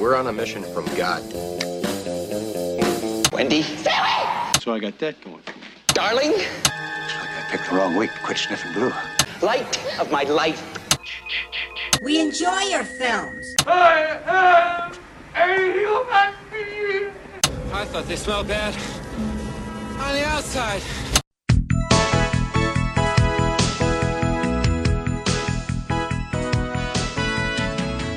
We're on a mission from God. Wendy? Sally! So I got that going for me. Darling? Looks like I picked the wrong week to quit sniffing glue. Light of my life. We enjoy your films. I am a human being. I thought they smelled bad on the outside.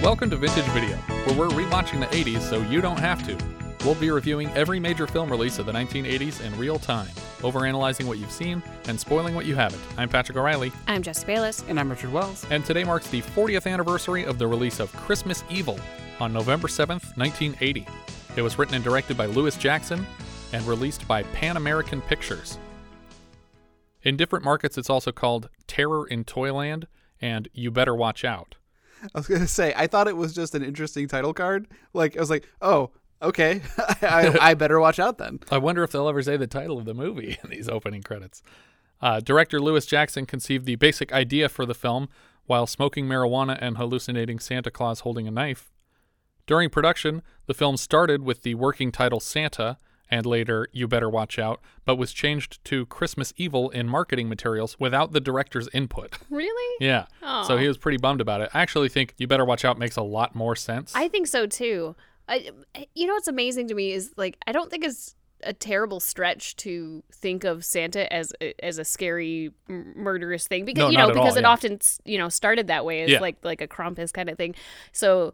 Welcome to Vintage Video, where we're rewatching the 80s so you don't have to. We'll be reviewing every major film release of the 1980s in real time, overanalyzing what you've seen and spoiling what you haven't. I'm Patrick O'Reilly. I'm Jesse Bayless. And I'm Richard Wells. And today marks the 40th anniversary of the release of Christmas Evil on November 7th, 1980. It was written and directed by Lewis Jackson and released by Pan American Pictures. In different markets, it's also called Terror in Toyland and You Better Watch Out. I was going to say, I thought it was just an interesting title card. Like, I was like, oh, okay, I better watch out then. I wonder if they'll ever say the title of the movie in these opening credits. Director Lewis Jackson conceived the basic idea for the film while smoking marijuana and hallucinating Santa Claus holding a knife. During production, the film started with the working title Santa and later You Better Watch Out, but was changed to Christmas Evil in marketing materials without the director's input. Really? Yeah. Aww. So he was pretty bummed about it. I actually think You Better Watch Out makes a lot more sense. I think so, too. You know what's amazing to me is, like, I don't think it's a terrible stretch to think of Santa as a scary, murderous thing. Because, no, you know, not at because all, it yeah. often, you know, started that way as, yeah. like a Krampus kind of thing. So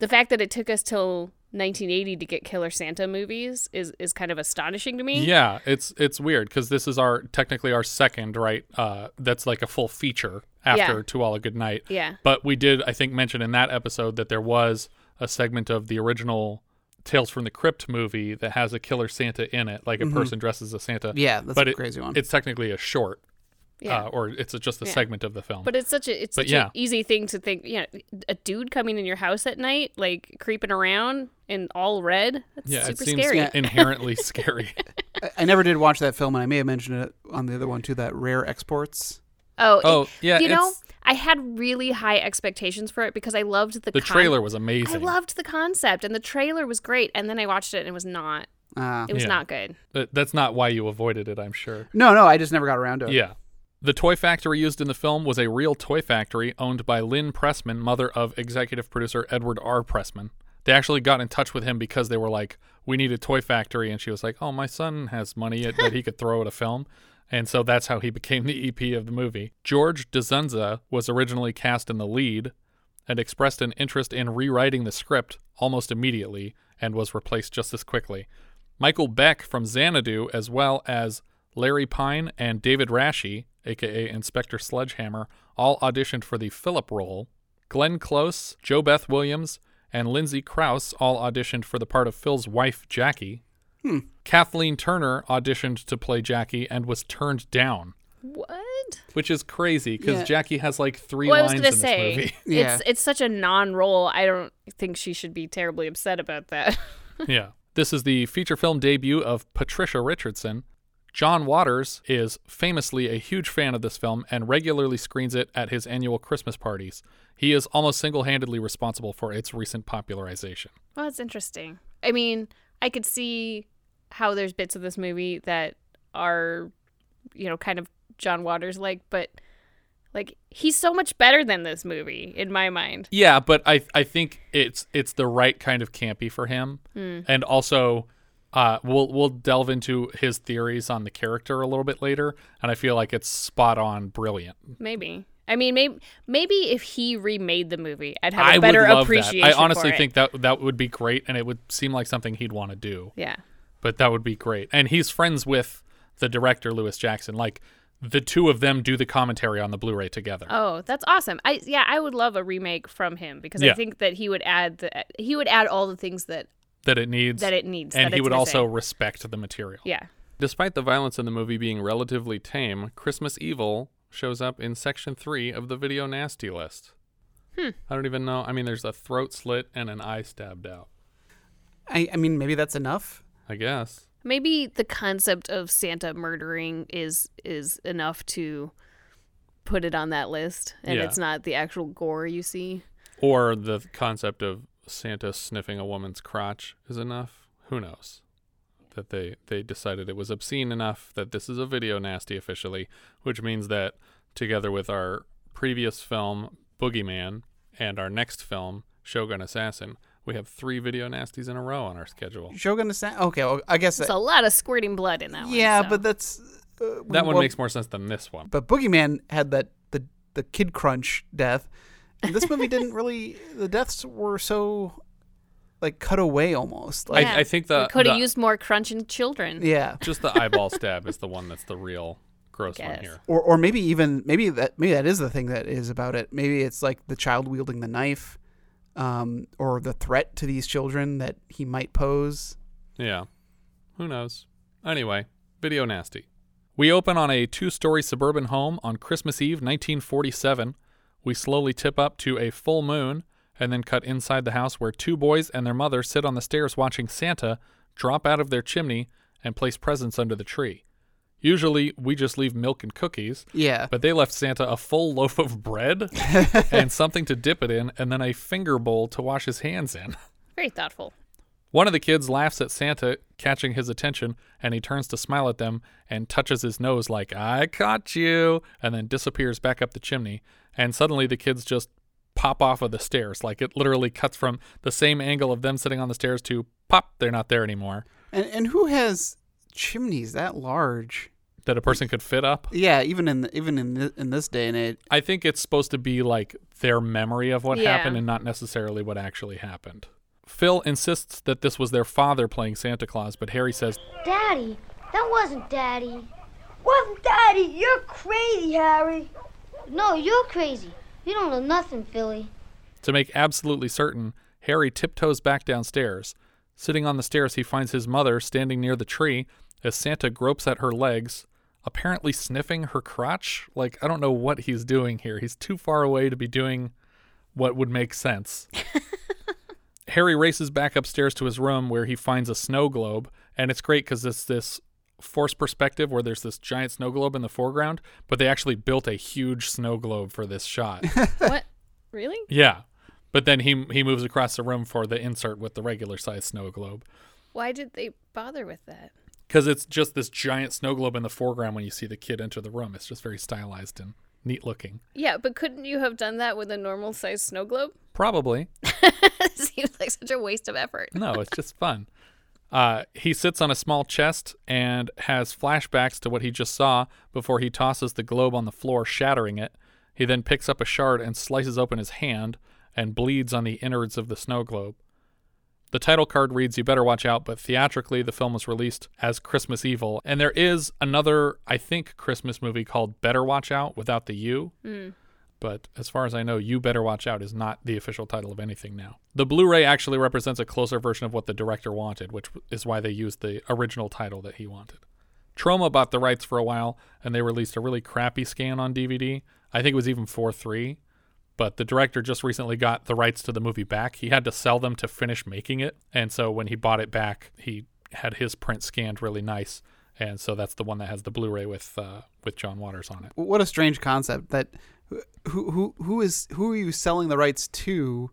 the fact that it took us till 1980 to get Killer Santa movies is kind of astonishing to me. Yeah, it's weird because this is technically our second, right? That's like a full feature after yeah. To All a Good Night. Yeah. But we did, I think, mention in that episode that there was a segment of the original Tales from the Crypt movie that has a Killer Santa in it, like a mm-hmm. person dresses as a Santa. Yeah, that's a crazy one. It's technically a short. Yeah. Or it's just a yeah. segment of the film. But it's such an easy thing to think, you know, a dude coming in your house at night, like creeping around in all red. That's yeah, super it seems scary. Inherently scary. I never did watch that film, and I may have mentioned it on the other one too, that Rare Exports. Oh, yeah. You know, I had really high expectations for it because I loved the trailer was amazing. I loved the concept, and the trailer was great, and then I watched it, and it was not. It was yeah. not good. That's not why you avoided it, I'm sure. No, I just never got around to it. Yeah. The toy factory used in the film was a real toy factory owned by Lynn Pressman, mother of executive producer Edward R. Pressman. They actually got in touch with him because they were like, we need a toy factory. And she was like, oh, my son has money that he could throw at a film. And so that's how he became the EP of the movie. George Dzundza was originally cast in the lead and expressed an interest in rewriting the script almost immediately and was replaced just as quickly. Michael Beck from Xanadu, as well as Larry Pine and David Rasche, a.k.a. Inspector Sledgehammer, all auditioned for the Philip role. Glenn Close, Joe Beth Williams, and Lindsay Krauss all auditioned for the part of Phil's wife, Jackie. Kathleen Turner auditioned to play Jackie and was turned down. What? Which is crazy, because yeah. Jackie has like three lines in this movie. Yeah. It's such a non-role, I don't think she should be terribly upset about that. Yeah. This is the feature film debut of Patricia Richardson. John Waters is famously a huge fan of this film and regularly screens it at his annual Christmas parties. He is almost single-handedly responsible for its recent popularization. Well, that's interesting. I mean, I could see how there's bits of this movie that are, you know, kind of John Waters-like, but, like, he's so much better than this movie, in my mind. Yeah, but I think it's the right kind of campy for him. Mm. And also, we'll delve into his theories on the character a little bit later, and I feel like it's spot on brilliant. Maybe. I mean, maybe if he remade the movie, I'd have a better appreciation for it. I honestly think that would be great, and it would seem like something he'd want to do. Yeah. But that would be great. And he's friends with the director, Lewis Jackson. Like, the two of them do the commentary on the Blu-ray together. Oh, that's awesome. I would love a remake from him, because yeah. I think that he would add all the things that it needs. That it needs. And he would also respect the material. Yeah. Despite the violence in the movie being relatively tame, Christmas Evil shows up in section 3 of the video nasty list. I don't even know. I mean, there's a throat slit and an eye stabbed out. I mean, maybe that's enough. I guess. Maybe the concept of Santa murdering is enough to put it on that list, and yeah. It's not the actual gore you see. Or the concept of Santa sniffing a woman's crotch is enough. Who knows? That they decided it was obscene enough that this is a video nasty officially, which means that together with our previous film, Boogeyman, and our next film, Shogun Assassin, we have 3 video nasties in a row on our schedule. Shogun Assassin? Okay, well, I guess... There's a lot of squirting blood in that one. Yeah, so. But that's... that one makes more sense than this one. But Boogeyman had that the Kid Crunch death. And this movie didn't really... The deaths were so... Like cut away almost. Like, yeah. I think that could have used more crunching children. Yeah, just the eyeball stab is the one that's the real gross one here. Or maybe that is the thing that is about it. Maybe it's like the child wielding the knife, or the threat to these children that he might pose. Yeah, who knows? Anyway, video nasty. We open on a 2-story suburban home on Christmas Eve, 1947. We slowly tip up to a full moon. And then cut inside the house where 2 boys and their mother sit on the stairs watching Santa drop out of their chimney and place presents under the tree. Usually, we just leave milk and cookies. Yeah. But they left Santa a full loaf of bread and something to dip it in and then a finger bowl to wash his hands in. Very thoughtful. One of the kids laughs at Santa, catching his attention, and he turns to smile at them and touches his nose like, "I caught you," and then disappears back up the chimney. And suddenly, the kids just... pop off of the stairs. Like it literally cuts from the same angle of them sitting on the stairs to pop, they're not there anymore. And who has chimneys that large that a person could fit up? Yeah, even in this day and age. I think it's supposed to be like their memory of what happened and not necessarily what actually happened. Phil insists that this was their father playing Santa Claus, but Harry says, "Daddy, that wasn't Daddy." "Wasn't Daddy? You're crazy, Harry." "No, you're crazy. You don't know nothing, Philly." To make absolutely certain, Harry tiptoes back downstairs. Sitting on the stairs, he finds his mother standing near the tree as Santa gropes at her legs, apparently sniffing her crotch. Like, I don't know what he's doing here. He's too far away to be doing what would make sense. Harry races back upstairs to his room where he finds a snow globe, and it's great because it's this forced perspective where there's this giant snow globe in the foreground, but they actually built a huge snow globe for this shot. What? Really? Yeah. But then he moves across the room for the insert with the regular size snow globe. Why did they bother with that? Because it's just this giant snow globe in the foreground when you see the kid enter the room. It's just very stylized and neat looking. Yeah, but couldn't you have done that with a normal size snow globe? Probably. It seems like such a waste of effort. No, it's just fun. He sits on a small chest and has flashbacks to what he just saw before he tosses the globe on the floor, shattering it. He then picks up a shard and slices open his hand and bleeds on the innards of the snow globe. The title card reads, "You better watch out," but theatrically the film was released as Christmas Evil. And there is another, I think, Christmas movie called Better Watch Out without the U. But as far as I know, "You Better Watch Out" is not the official title of anything now. The Blu-ray actually represents a closer version of what the director wanted, which is why they used the original title that he wanted. Troma bought the rights for a while, and they released a really crappy scan on DVD. I think it was even 4:3, but the director just recently got the rights to the movie back. He had to sell them to finish making it, and so when he bought it back, he had his print scanned really nice, and so that's the one that has the Blu-ray with John Waters on it. What a strange concept that... Who are you selling the rights to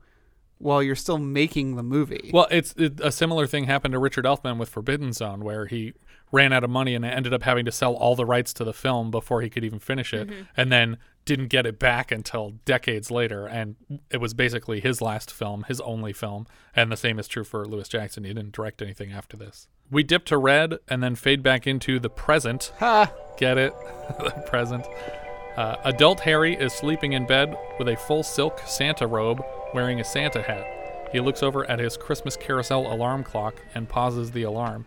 while you're still making the movie? Well, it's a similar thing happened to Richard Elfman with Forbidden Zone, where he ran out of money and ended up having to sell all the rights to the film before he could even finish it, and then didn't get it back until decades later. And it was basically his last film, his only film. And the same is true for Lewis Jackson. He didn't direct anything after this. We dip to red and then fade back into the present. Ha! Get it? The present. Adult Harry is sleeping in bed with a full silk Santa robe, wearing a Santa hat. He looks over at his Christmas carousel alarm clock and pauses the alarm.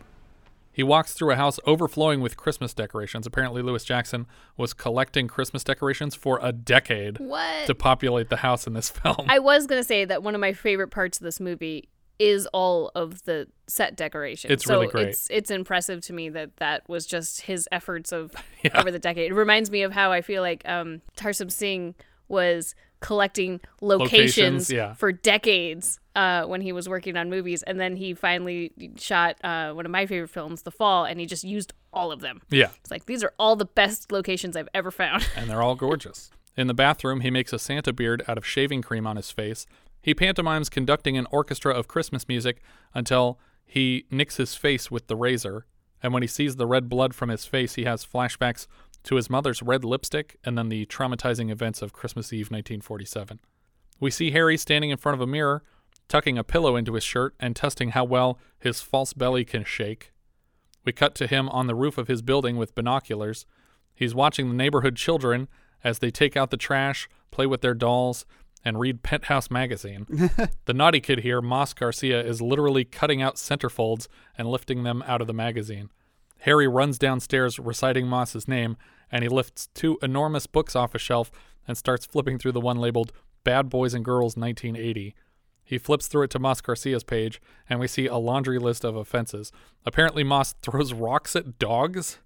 He walks through a house overflowing with Christmas decorations. Apparently, Lewis Jackson was collecting Christmas decorations for a decade to populate the house in this film. I was going to say that one of my favorite parts of this movie is all of the set decoration. It's so really great. It's impressive to me that was just his efforts of over the decade. It reminds me of how I feel like Tarsem Singh was collecting locations for decades when he was working on movies, and then he finally shot one of my favorite films, The Fall, and he just used all of them. Yeah, it's like these are all the best locations I've ever found, and they're all gorgeous. In the bathroom, he makes a Santa beard out of shaving cream on his face He pantomimes conducting an orchestra of Christmas music until he nicks his face with the razor, and when he sees the red blood from his face, he has flashbacks to his mother's red lipstick and then the traumatizing events of Christmas Eve 1947. We see Harry standing in front of a mirror, tucking a pillow into his shirt and testing how well his false belly can shake. We cut to him on the roof of his building with binoculars. He's watching the neighborhood children as they take out the trash, play with their dolls, and read Penthouse magazine. The naughty kid here, Moss Garcia, is literally cutting out centerfolds and lifting them out of the magazine. Harry runs downstairs reciting Moss's name, and he lifts two enormous books off a shelf and starts flipping through the one labeled Bad Boys and Girls 1980. He flips through it to Moss Garcia's page, and we see a laundry list of offenses. Apparently Moss throws rocks at dogs.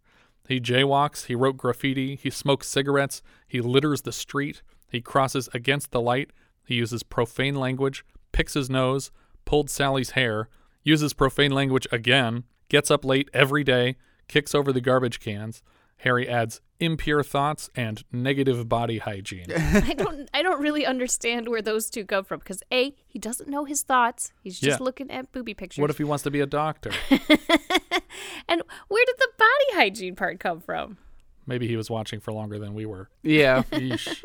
He jaywalks, he wrote graffiti, he smokes cigarettes, he litters the street, he crosses against the light, he uses profane language, picks his nose, pulled Sally's hair, uses profane language again, gets up late every day, kicks over the garbage cans. Harry adds impure thoughts and negative body hygiene. I don't really understand where those two come from, because A, he doesn't know his thoughts. He's just looking at booby pictures. What if he wants to be a doctor? And where did the body hygiene part come from? Maybe he was watching for longer than we were. Yeah. Yeesh.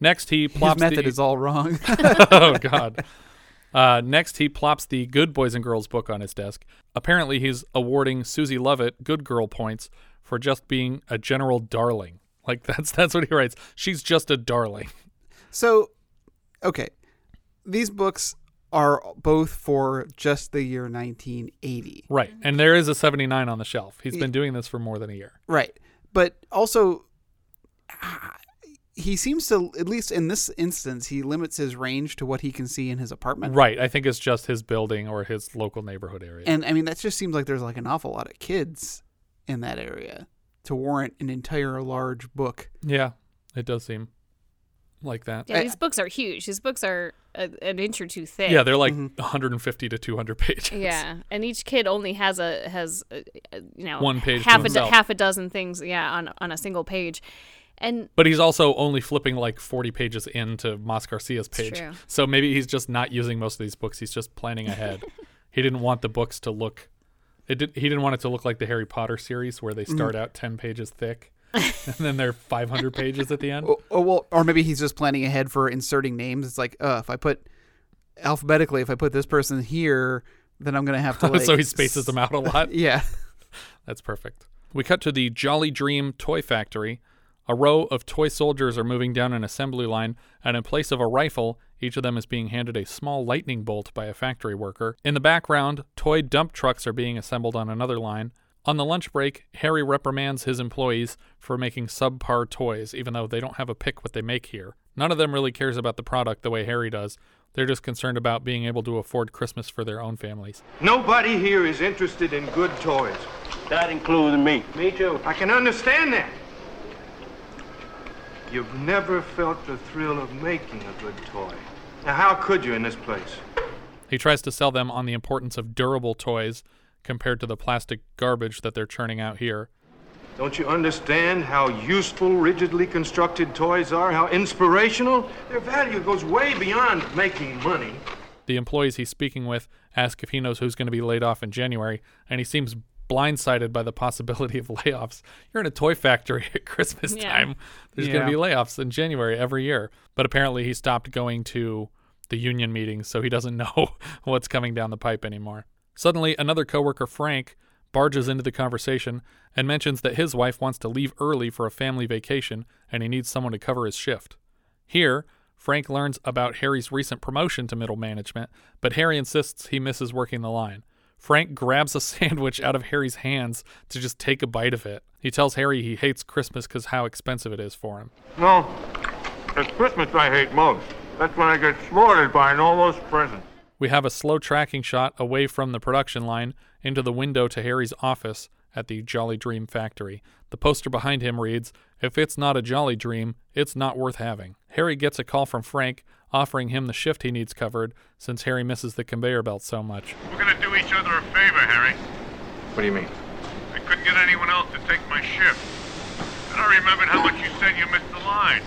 Next, he plops the... His method is all wrong. Oh, God. Next, he plops the Good Boys and Girls book on his desk. Apparently, he's awarding Susie Lovett good girl points for just being a general darling. Like, that's what he writes. She's just a darling. So, okay. These books are both for just the year 1980. Right. And there is a 79 on the shelf. He's been doing this for more than a year. Right. But also, he seems to, at least in this instance, he limits his range to what he can see in his apartment. Right. I think it's just his building or his local neighborhood area. And, I mean, that just seems like there's like an awful lot of kids in that area to warrant an entire large book. Yeah, it does seem like that. Yeah, these books are huge. These books are an inch or two thick. Yeah, they're like 150 to 200 pages. Yeah, and each kid only has you know, one page half a dozen things. Yeah, on a single page, but he's also only flipping like 40 pages into Mas Garcia's page. True. So maybe he's just not using most of these books. He's just planning ahead. He didn't want the books to look. He didn't want it to look like the Harry Potter series where they start out 10 pages thick and then they're 500 pages at the end. Or maybe he's just planning ahead for inserting names. It's like, if I put this person here, then I'm going to have to like... So he spaces them out a lot? Yeah. That's perfect. We cut to the Jolly Dream Toy Factory. A row of toy soldiers are moving down an assembly line, and in place of a rifle, each of them is being handed a small lightning bolt by a factory worker. In the background, toy dump trucks are being assembled on another line. On the lunch break, Harry reprimands his employees for making subpar toys, even though they don't have a pick what they make here. None of them really cares about the product the way Harry does. They're just concerned about being able to afford Christmas for their own families. Nobody here is interested in good toys. That includes me. Me too. I can understand that. You've never felt the thrill of making a good toy. Now, how could you in this place? He tries to sell them on the importance of durable toys compared to the plastic garbage that they're churning out here. Don't you understand how useful rigidly constructed toys are? How inspirational? Their value goes way beyond making money. The employees he's speaking with ask if he knows who's going to be laid off in January, and he seems blindsided by the possibility of layoffs. You're in a toy factory at Christmas time. There's going to be layoffs in January every year. But apparently he stopped going to the union meetings, so he doesn't know what's coming down the pipe anymore. Suddenly, another coworker, Frank, barges into the conversation and mentions that his wife wants to leave early for a family vacation and he needs someone to cover his shift. Here, Frank learns about Harry's recent promotion to middle management, but Harry insists he misses working the line. Frank grabs a sandwich out of Harry's hands to just take a bite of it. He tells Harry he hates Christmas because how expensive it is for him. No, it's Christmas I hate most. That's when I get slaughtered by an almost present. We have a slow tracking shot away from the production line into the window to Harry's office at the Jolly Dream factory. The poster behind him reads, "If it's not a Jolly Dream, it's not worth having." Harry gets a call from Frank offering him the shift he needs covered since Harry misses the conveyor belt so much. We're going to do each other a favor, Harry. What do you mean? I couldn't get anyone else to take my shift. And I remembered how much you said you missed the line.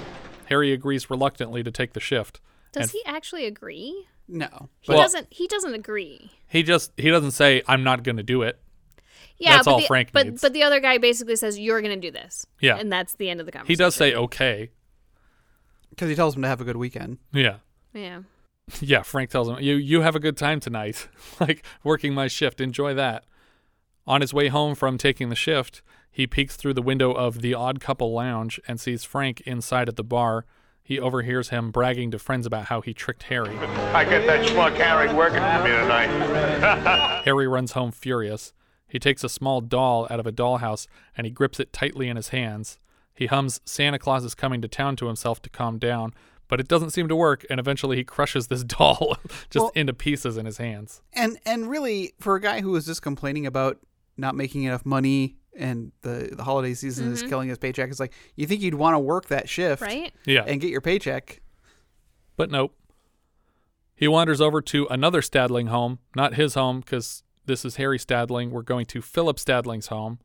Harry agrees reluctantly to take the shift. Does he actually agree? No. He doesn't agree. He doesn't say, I'm not going to do it. Yeah, that's all Frank needs. But the other guy basically says, you're going to do this. Yeah. And that's the end of the conversation. He does say, okay. Because he tells him to have a good weekend. Yeah. Yeah. Yeah, Frank tells him, you have a good time tonight. Like, working my shift. Enjoy that. On his way home from taking the shift, he peeks through the window of the Odd Couple Lounge and sees Frank inside at the bar. He overhears him bragging to friends about how he tricked Harry. I get that schmuck Harry working for me tonight. Harry runs home furious. He takes a small doll out of a dollhouse and he grips it tightly in his hands. He hums Santa Claus Is Coming to Town to himself to calm down, but it doesn't seem to work, and eventually he crushes this doll into pieces in his hands. And really, for a guy who was just complaining about not making enough money and the holiday season is killing his paycheck, it's like, you think you'd want to work that shift, right? Yeah. And get your paycheck. But nope. He wanders over to another Stadling home, not his home, because this is Harry Stadling. We're going to Philip Stadling's home.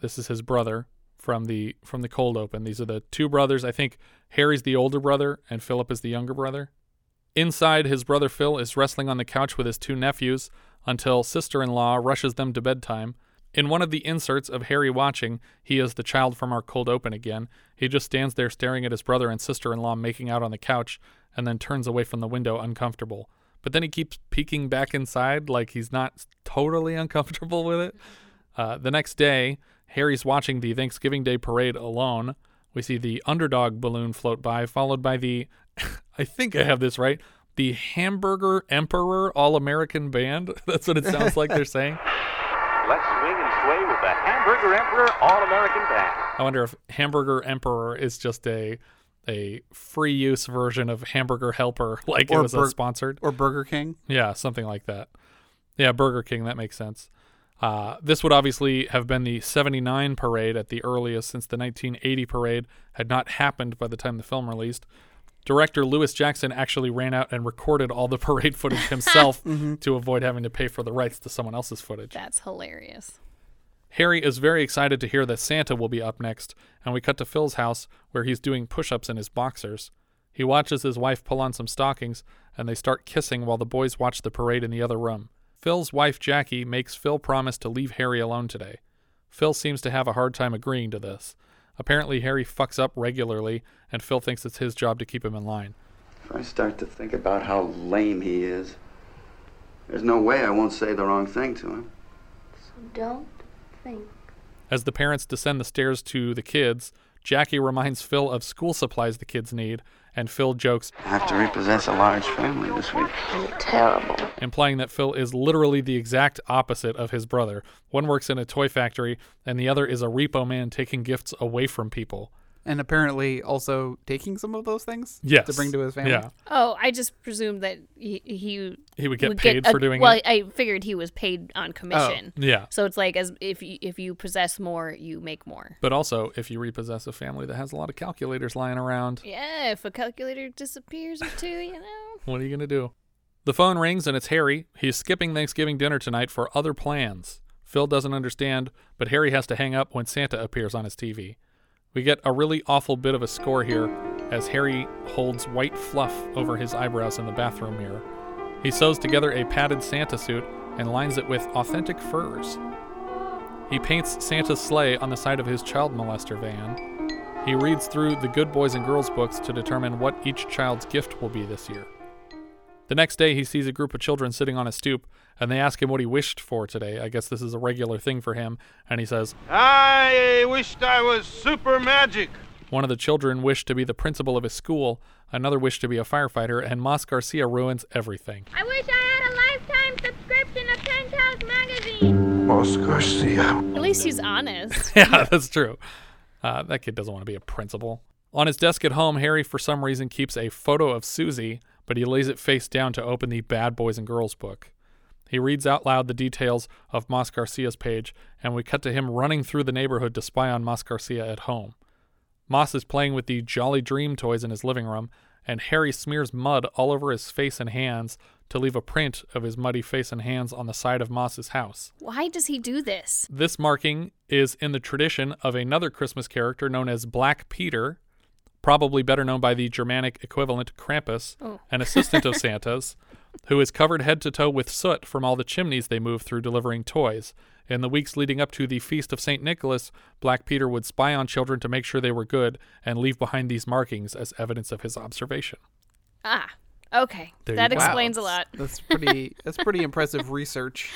This is his brother from the cold open. These are the two brothers. I think Harry's the older brother and Philip is the younger brother. Inside, his brother Phil is wrestling on the couch with his two nephews until sister-in-law rushes them to bedtime. In one of the inserts of Harry watching, he is the child from our cold open again. He just stands there staring at his brother and sister-in-law making out on the couch and then turns away from the window uncomfortable. But then he keeps peeking back inside like he's not totally uncomfortable with it. The next day, Harry's watching the Thanksgiving Day parade alone. We see the underdog balloon float by, followed by the, I think I have this right, the Hamburger Emperor All-American Band. That's what it sounds like they're saying. Let's swing and sway with the Hamburger Emperor All-American Band. I wonder if Hamburger Emperor is just a free use version of Hamburger Helper, like or it was sponsored. Or Burger King. Yeah, something like that. Yeah, Burger King, that makes sense. This would obviously have been the 79 parade at the earliest, since the 1980 parade had not happened by the time the film released. Director Lewis Jackson actually ran out and recorded all the parade footage himself to avoid having to pay for the rights to someone else's footage. That's hilarious. Harry is very excited to hear that Santa will be up next, and we cut to Phil's house where he's doing push-ups in his boxers. He watches his wife pull on some stockings, and they start kissing while the boys watch the parade in the other room. Phil's wife, Jackie, makes Phil promise to leave Harry alone today. Phil seems to have a hard time agreeing to this. Apparently, Harry fucks up regularly, and Phil thinks it's his job to keep him in line. If I start to think about how lame he is, there's no way I won't say the wrong thing to him. So don't think. As the parents descend the stairs to the kids, Jackie reminds Phil of school supplies the kids need, and Phil jokes, I have to repossess a large family this week. You're terrible. Implying that Phil is literally the exact opposite of his brother. One works in a toy factory, and the other is a repo man taking gifts away from people. And apparently also taking some of those things to bring to his family. Yeah. Oh, I just presumed that he would paid for doing it. Well, I figured he was paid on commission. Oh, yeah. So it's like, as if you possess more, you make more. But also, if you repossess a family that has a lot of calculators lying around. Yeah, if a calculator disappears or two, you know. What are you going to do? The phone rings and it's Harry. He's skipping Thanksgiving dinner tonight for other plans. Phil doesn't understand, but Harry has to hang up when Santa appears on his TV. We get a really awful bit of a score here as Harry holds white fluff over his eyebrows in the bathroom mirror. He sews together a padded Santa suit and lines it with authentic furs. He paints Santa's sleigh on the side of his child molester van. He reads through the Good Boys and Girls books to determine what each child's gift will be this year. The next day, he sees a group of children sitting on a stoop, and they ask him what he wished for today. I guess this is a regular thing for him, and he says, I wished I was super magic. One of the children wished to be the principal of his school, another wished to be a firefighter, and Mas Garcia ruins everything. I wish I had a lifetime subscription to Penthouse magazine. Mas Garcia. At least he's honest. Yeah, that's true. That kid doesn't want to be a principal. On his desk at home, Harry, for some reason, keeps a photo of Susie, but he lays it face down to open the Bad Boys and Girls book. He reads out loud the details of Mas Garcia's page, and we cut to him running through the neighborhood to spy on Mas Garcia at home. Mas is playing with the Jolly Dream toys in his living room, and Harry smears mud all over his face and hands to leave a print of his muddy face and hands on the side of Mas's house. Why does he do this? This marking is in the tradition of another Christmas character known as Black Peter. probably better known by the Germanic equivalent Krampus, an assistant of Santa's, who is covered head to toe with soot from all the chimneys they move through delivering toys. In the weeks leading up to the Feast of St. Nicholas, Black Peter would spy on children to make sure they were good and leave behind these markings as evidence of his observation. Ah, okay. That explains a lot. That's pretty impressive research.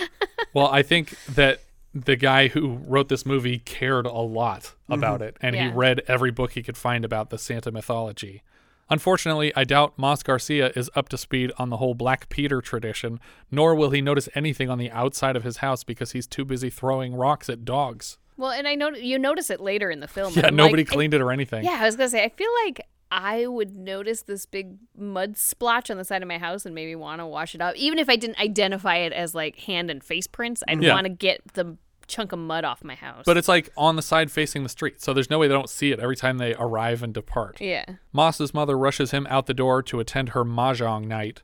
Well, I think that the guy who wrote this movie cared a lot about it, and he read every book he could find about the Santa mythology. Unfortunately, I doubt Mas Garcia is up to speed on the whole Black Peter tradition, nor will he notice anything on the outside of his house because he's too busy throwing rocks at dogs. Well, and I know you notice it later in the film. Yeah, nobody cleaned it or anything. Yeah, I was going to say, I feel like I would notice this big mud splotch on the side of my house and maybe want to wash it up. Even if I didn't identify it as like hand and face prints, I'd want to get the chunk of mud off my house. But it's like on the side facing the street, so there's no way they don't see it every time they arrive and depart. Yeah. Moss's mother rushes him out the door to attend her mahjong night.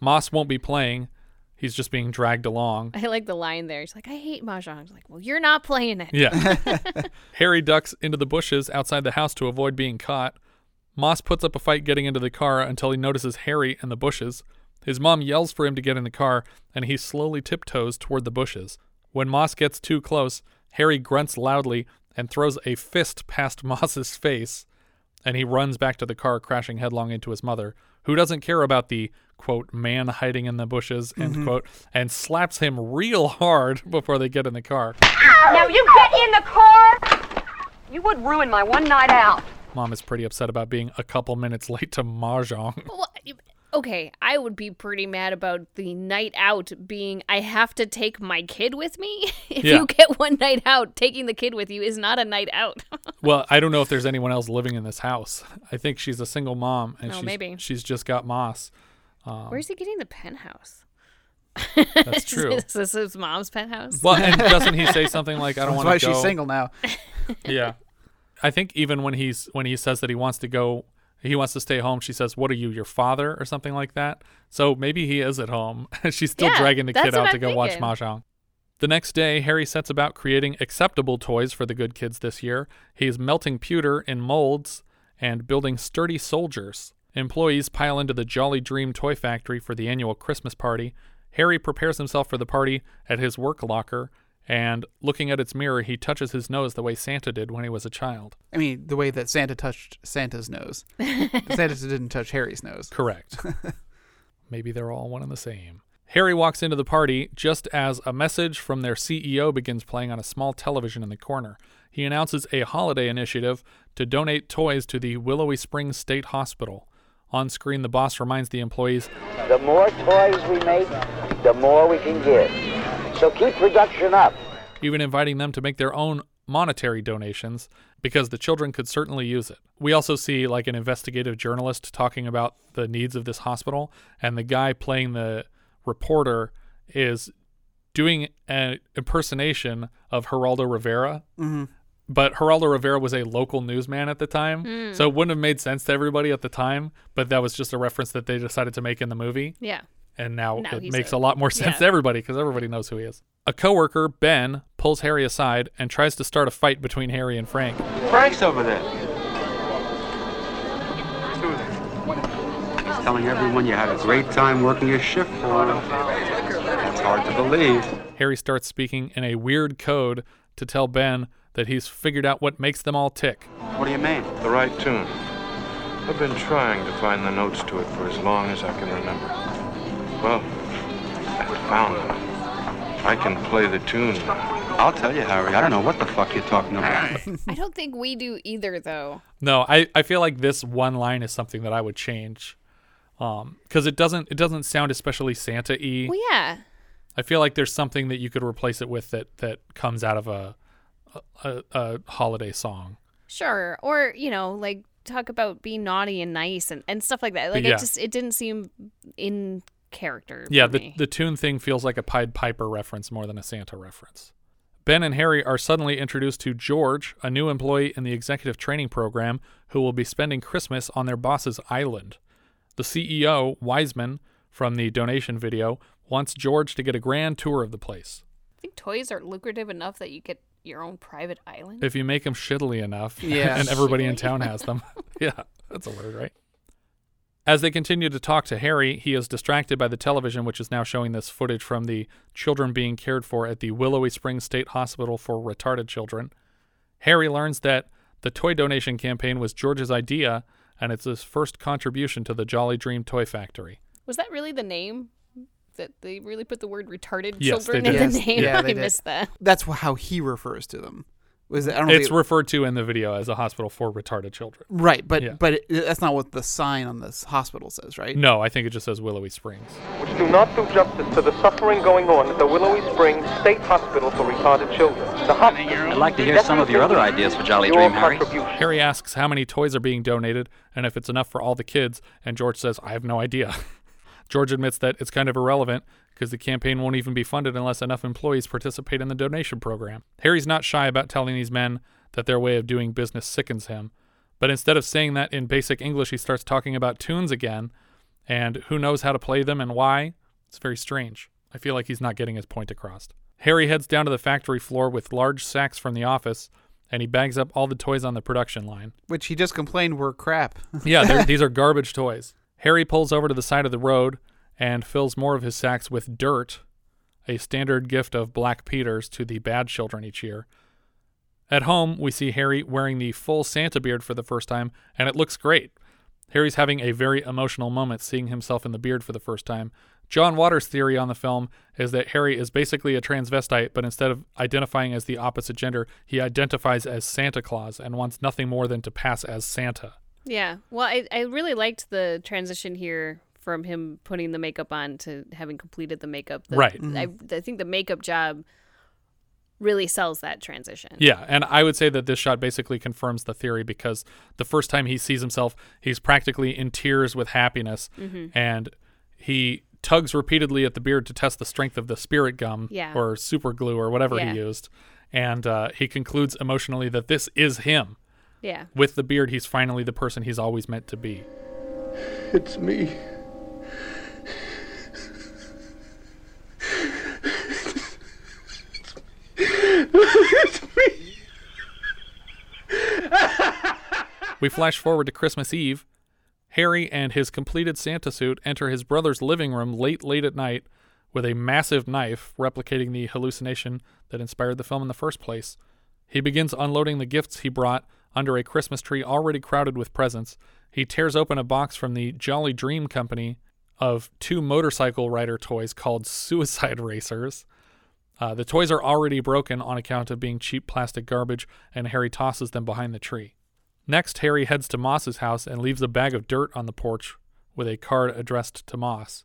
Moss won't be playing. He's just being dragged along. I like the line there. He's like, I hate mahjong. I'm like, well, you're not playing it. Yeah. Harry ducks into the bushes outside the house to avoid being caught. Moss puts up a fight getting into the car until he notices Harry in the bushes. His mom yells for him to get in the car, and he slowly tiptoes toward the bushes. When Moss gets too close, Harry grunts loudly and throws a fist past Moss's face, and he runs back to the car, crashing headlong into his mother, who doesn't care about the, quote, man hiding in the bushes, end quote, and slaps him real hard before they get in the car. Now you get in the car! You would ruin my one night out. Mom is pretty upset about being a couple minutes late to mahjong. What? Okay, I would be pretty mad about the night out being, I have to take my kid with me. If you get one night out, taking the kid with you is not a night out. Well, I don't know if there's anyone else living in this house. I think she's a single mom, and she's just got Moss. Where's he getting the penthouse? That's true. Is this his mom's penthouse? Well, and doesn't he say something like, I don't want to go? That's why she's single now. Yeah. I think even when he says that he wants to go, he wants to stay home, she says, what are you, your father, or something like that? So maybe he is at home. She's still dragging the kid out to go watch mahjong. The next day, Harry sets about creating acceptable toys for the good kids this year. He's melting pewter in molds and building sturdy soldiers. Employees pile into the Jolly Dream toy factory for the annual Christmas party. Harry prepares himself for the party at his work locker, and looking at its mirror, he touches his nose the way Santa did when he was a child. I mean, the way that Santa touched Santa's nose. Santa didn't touch Harry's nose. Correct. Maybe they're all one and the same. Harry walks into the party just as a message from their CEO begins playing on a small television in the corner. He announces a holiday initiative to donate toys to the Willowy Springs State Hospital. On screen, the boss reminds the employees, the more toys we make, the more we can give. So keep production up. Even inviting them to make their own monetary donations because the children could certainly use it. We also see like an investigative journalist talking about the needs of this hospital, and the guy playing the reporter is doing an impersonation of Geraldo Rivera. Mm-hmm. But Geraldo Rivera was a local newsman at the time, so it wouldn't have made sense to everybody at the time, but that was just a reference that they decided to make in the movie. Yeah. And now it makes a lot more sense to everybody because everybody knows who he is. A coworker, Ben, pulls Harry aside and tries to start a fight between Harry and Frank. Frank's over there. He's over there. He's telling everyone you had a great time working your shift for him. It's hard to believe. Harry starts speaking in a weird code to tell Ben that he's figured out what makes them all tick. What do you mean? The right tune. I've been trying to find the notes to it for as long as I can remember. Well, I found them. I can play the tune. I'll tell you, Harry, I don't know what the fuck you're talking about. I don't think we do either, though. No, I feel like this one line is something that I would change. Because it doesn't sound especially Santa-y. Well, yeah. I feel like there's something that you could replace it with that comes out of a holiday song. Sure. Or, you know, like talk about being naughty and nice and stuff like that. Like it didn't seem in character. Yeah, the tune thing feels like a Pied Piper reference more than a Santa reference. Ben and Harry are suddenly introduced to George, a new employee in the executive training program who will be spending Christmas on their boss's island. The CEO, Wiseman, from the donation video, wants George to get a grand tour of the place. I think toys are lucrative enough that you could your own private island? If you make them shittily enough, yeah, and everybody in town has them. Yeah, that's a word, right? As they continue to talk to Harry, he is distracted by the television, which is now showing this footage from the children being cared for at the Willowy Springs State Hospital for Retarded Children. Harry learns that the toy donation campaign was George's idea, and it's his first contribution to the Jolly Dream Toy Factory. Was that really the name? That they really put the word retarded children in the name? Yeah, I missed that. That's how he refers to them. It's referred to in the video as a hospital for retarded children. Right, but that's not what the sign on this hospital says, right? No, I think it just says Willowy Springs. Which do not do justice to the suffering going on at the Willowy Springs State Hospital for Retarded Children. I'd like to hear some of your other ideas for Jolly Dream, Harry. Harry asks how many toys are being donated and if it's enough for all the kids, and George says, I have no idea. George admits that it's kind of irrelevant because the campaign won't even be funded unless enough employees participate in the donation program. Harry's not shy about telling these men that their way of doing business sickens him, but instead of saying that in basic English, he starts talking about tunes again, and who knows how to play them and why. It's very strange. I feel like he's not getting his point across. Harry heads down to the factory floor with large sacks from the office, and he bags up all the toys on the production line. Which he just complained were crap. Yeah, these are garbage toys. Harry pulls over to the side of the road and fills more of his sacks with dirt, a standard gift of Black Peter's to the bad children each year. At home, we see Harry wearing the full Santa beard for the first time, and it looks great. Harry's having a very emotional moment seeing himself in the beard for the first time. John Waters' theory on the film is that Harry is basically a transvestite, but instead of identifying as the opposite gender, he identifies as Santa Claus and wants nothing more than to pass as Santa. Yeah, well, I really liked the transition here from him putting the makeup on to having completed the makeup. Right. I think the makeup job really sells that transition. Yeah, and I would say that this shot basically confirms the theory because the first time he sees himself, he's practically in tears with happiness, and he tugs repeatedly at the beard to test the strength of the spirit gum or super glue or whatever he used, and he concludes emotionally that this is him. Yeah. With the beard, he's finally the person he's always meant to be. It's me. It's me. We flash forward to Christmas Eve. Harry and his completed Santa suit enter his brother's living room late at night with a massive knife, replicating the hallucination that inspired the film in the first place. He begins unloading the gifts he brought under a Christmas tree already crowded with presents. He tears open a box from the Jolly Dream Company of two motorcycle rider toys called Suicide Racers. The toys are already broken on account of being cheap plastic garbage, and Harry tosses them behind the tree. Next, Harry heads to Moss's house and leaves a bag of dirt on the porch with a card addressed to Moss.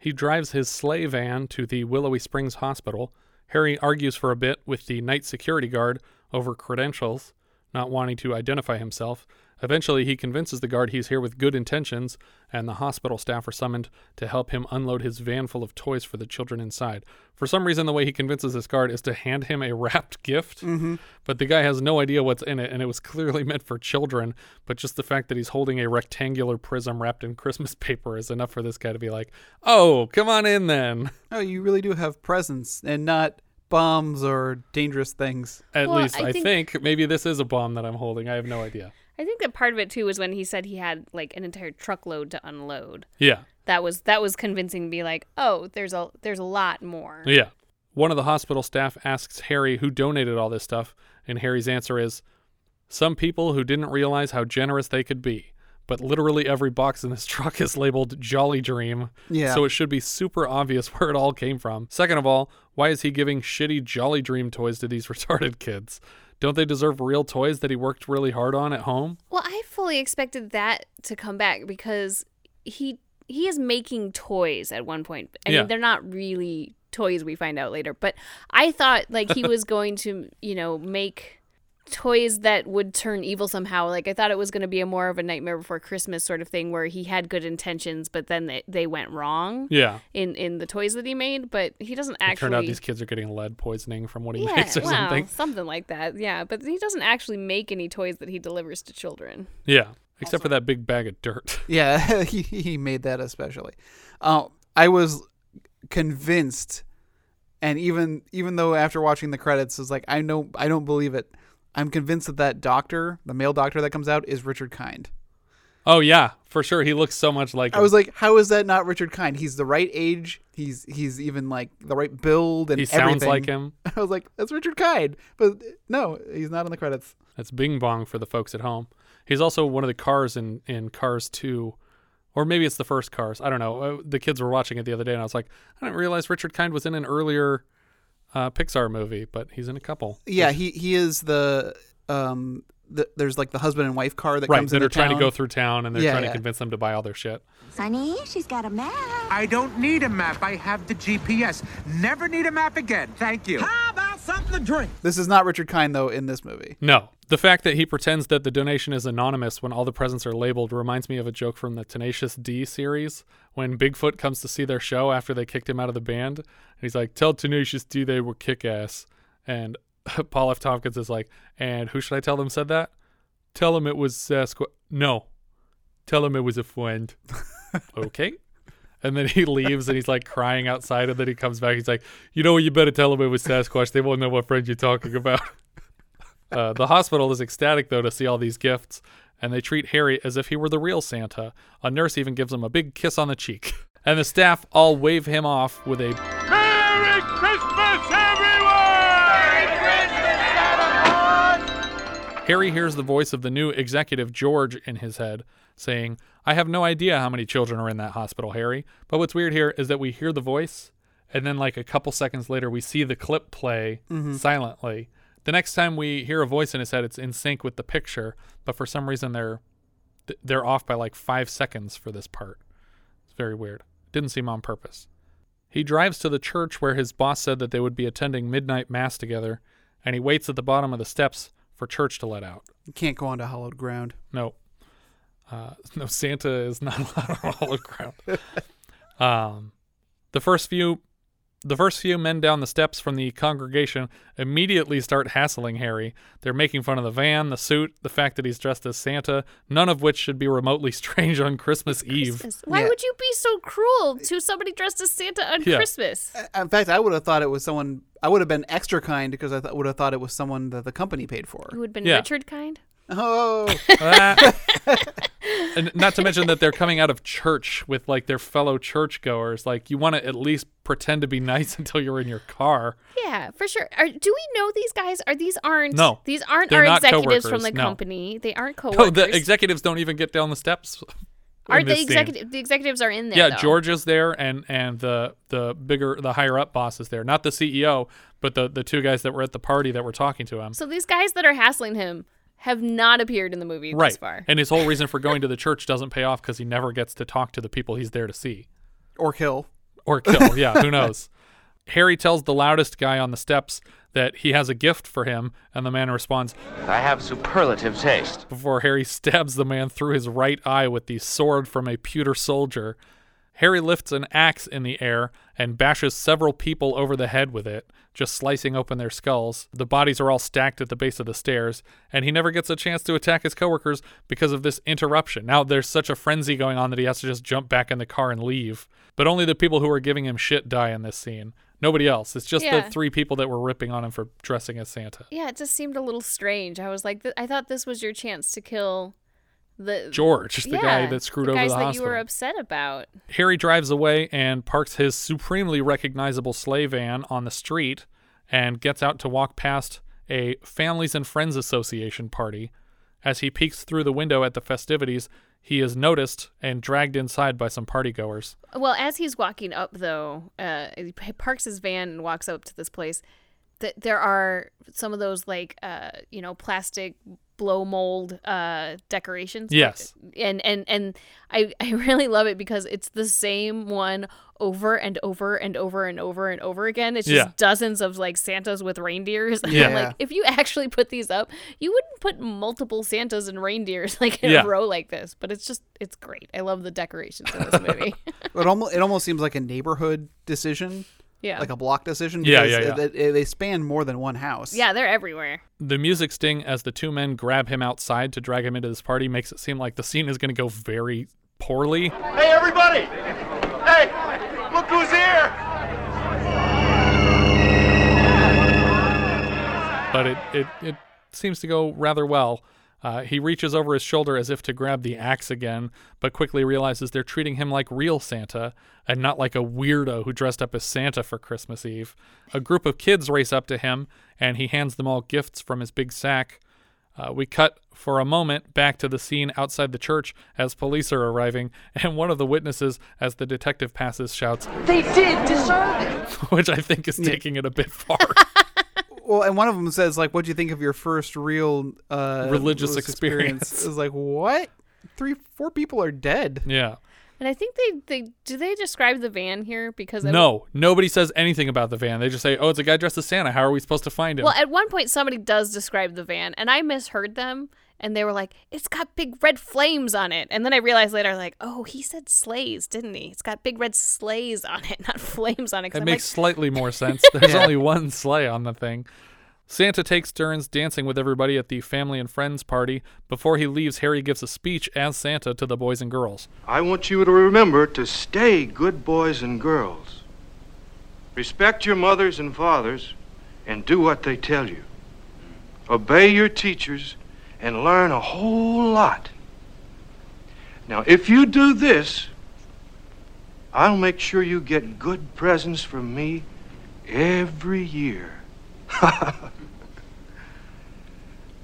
He drives his sleigh van to the Willowy Springs Hospital. Harry argues for a bit with the night security guard over credentials, not wanting to identify himself. Eventually, he convinces the guard he's here with good intentions, and the hospital staff are summoned to help him unload his van full of toys for the children inside. For some reason, the way he convinces this guard is to hand him a wrapped gift, but the guy has no idea what's in it, and it was clearly meant for children, but just the fact that he's holding a rectangular prism wrapped in Christmas paper is enough for this guy to be like, oh, come on in then. Oh, you really do have presents and not bombs or dangerous things. At least I think maybe this is a bomb that I'm holding. I have no idea. I think that part of it too was when he said he had like an entire truckload to unload. Yeah. That was convincing me, like, oh, there's a lot more. Yeah. One of the hospital staff asks Harry who donated all this stuff, and Harry's answer is some people who didn't realize how generous they could be. But literally every box in this truck is labeled Jolly Dream, so it should be super obvious where it all came from. Second of all, why is he giving shitty Jolly Dream toys to these retarded kids? Don't they deserve real toys that he worked really hard on at home? Well, I fully expected that to come back because he is making toys at one point. I mean, they're not really toys, we find out later. But I thought like he was going to, make toys that would turn evil somehow. Like I thought it was going to be more of a Nightmare Before Christmas sort of thing where he had good intentions but then they went wrong in the toys that he made, but he doesn't actually... It turned out these kids are getting lead poisoning from what he makes or something. Something like that, yeah. But he doesn't actually make any toys that he delivers to children. Yeah, except also for that big bag of dirt. Yeah, he made that especially. I was convinced And even though after watching the credits, it's like, I don't believe it. I'm convinced that that doctor, the male doctor that comes out, is Richard Kind. Oh yeah, for sure. He looks so much like him. I was like, how is that not Richard Kind? He's the right age. He's even like the right build and everything. He sounds like him. I was like, that's Richard Kind. But no, he's not in the credits. That's Bing Bong for the folks at home. He's also one of the cars in Cars 2, or maybe it's the first Cars. I don't know. The kids were watching it the other day, and I was like, I didn't realize Richard Kind was in an earlier Pixar movie, but he's in a couple. Yeah, he is the there's like the husband and wife car that comes in. Right, that are trying to go through town, and they're trying to convince them to buy all their shit. Sonny, she's got a map. I don't need a map. I have the GPS. Never need a map again. Thank you. How about something to drink? This is not Richard Kind, though, in this movie. No. The fact that he pretends that the donation is anonymous when all the presents are labeled reminds me of a joke from the Tenacious D series when Bigfoot comes to see their show after they kicked him out of the band. And he's like, tell Tenacious D they were kick-ass. And Paul F. Tompkins is like, and who should I tell them said that? Tell them it was Sasquatch. No. Tell them it was a friend. Okay. And then he leaves and he's like crying outside, and then he comes back. He's like, you know what? You better tell them it was Sasquatch. They won't know what friend you're talking about. The hospital is ecstatic, though, to see all these gifts, and they treat Harry as if he were the real Santa. A nurse even gives him a big kiss on the cheek. And the staff all wave him off with a Merry Christmas, everyone! Merry Christmas, everyone! Harry hears the voice of the new executive, George, in his head, saying, I have no idea how many children are in that hospital, Harry. But what's weird here is that we hear the voice, and then like a couple seconds later, we see the clip play silently. The next time we hear a voice in his head, it's in sync with the picture, but for some reason they're off by like 5 seconds for this part. It's very weird. Didn't seem on purpose. He drives to the church where his boss said that they would be attending midnight mass together, and he waits at the bottom of the steps for church to let out. You can't go onto hallowed ground. No. No, Santa is not allowed on hallowed ground. The first few men down the steps from the congregation immediately start hassling Harry. They're making fun of the van, the suit, the fact that he's dressed as Santa, none of which should be remotely strange on Christmas Eve. Why would you be so cruel to somebody dressed as Santa on Christmas? In fact, I would have thought it was someone, I would have been extra kind because I would have thought it was someone that the company paid for. You would have been Richard Kind? Oh. And not to mention that they're coming out of church with like their fellow churchgoers. Like, you want to at least pretend to be nice until you're in your car. Yeah, for sure. Do we know these guys? These aren't our executives from the company. They aren't coworkers. No, the executives don't even get down the steps. The executives are in there? Yeah, though. George is there, and the higher up boss is there. Not the CEO, but the two guys that were at the party that were talking to him. So these guys that are hassling him have not appeared in the movie thus far. And his whole reason for going to the church doesn't pay off because he never gets to talk to the people he's there to see. Or kill, yeah, who knows. Harry tells the loudest guy on the steps that he has a gift for him, and the man responds, I have superlative taste. Before Harry stabs the man through his right eye with the sword from a pewter soldier. Harry lifts an axe in the air and bashes several people over the head with it, just slicing open their skulls. The bodies are all stacked at the base of the stairs, and he never gets a chance to attack his coworkers because of this interruption. Now there's such a frenzy going on that he has to just jump back in the car and leave. But only the people who are giving him shit die in this scene. Nobody else. It's just the three people that were ripping on him for dressing as Santa. Yeah, it just seemed a little strange. I was like, I thought this was your chance to kill George, the guy that screwed over the hospital. The guys that you were upset about. Harry drives away and parks his supremely recognizable sleigh van on the street and gets out to walk past a Families and Friends Association party. As he peeks through the window at the festivities, he is noticed and dragged inside by some partygoers. Well, as he's walking up, though, he parks his van and walks up to this place. There are some of those, like, plastic blow mold decorations. Yes. And I really love it because it's the same one over and over and over and over and over again. It's just dozens of like Santas with reindeers. Yeah. Like, if you actually put these up, you wouldn't put multiple Santas and reindeers like in a row like this. But it's great. I love the decorations in this movie. It almost seems like a neighborhood decision. Yeah. Like a block decision. Yeah. They span more than one house. Yeah, they're everywhere. The music sting as the two men grab him outside to drag him into this party makes it seem like the scene is going to go very poorly. Hey, everybody! Hey, look who's here! but it seems to go rather well. He reaches over his shoulder as if to grab the axe again, but quickly realizes they're treating him like real Santa and not like a weirdo who dressed up as Santa for Christmas Eve. A group of kids race up to him, and he hands them all gifts from his big sack. We cut for a moment back to the scene outside the church as police are arriving, and one of the witnesses, as the detective passes, shouts, "They did deserve it!" which I think is taking it a bit far. Well, and one of them says, like, "What do you think of your first real religious experience?" It's like, what? 3-4 people are dead. Yeah. And I think they describe the van here? Because nobody says anything about the van. They just say, "Oh, it's a guy dressed as Santa. How are we supposed to find him?" Well, at one point, somebody does describe the van, and I misheard them, and they were like, "It's got big red flames on it." And then I realized later, like, "Oh, he said sleighs, didn't he? It's got big red sleighs on it, not flames on it." It makes slightly more sense. There's only one sleigh on the thing. Santa takes turns dancing with everybody at the family and friends party. Before he leaves, Harry gives a speech as Santa to the boys and girls. "I want you to remember to stay good boys and girls. Respect your mothers and fathers and do what they tell you. Obey your teachers and learn a whole lot. Now, if you do this, I'll make sure you get good presents from me every year.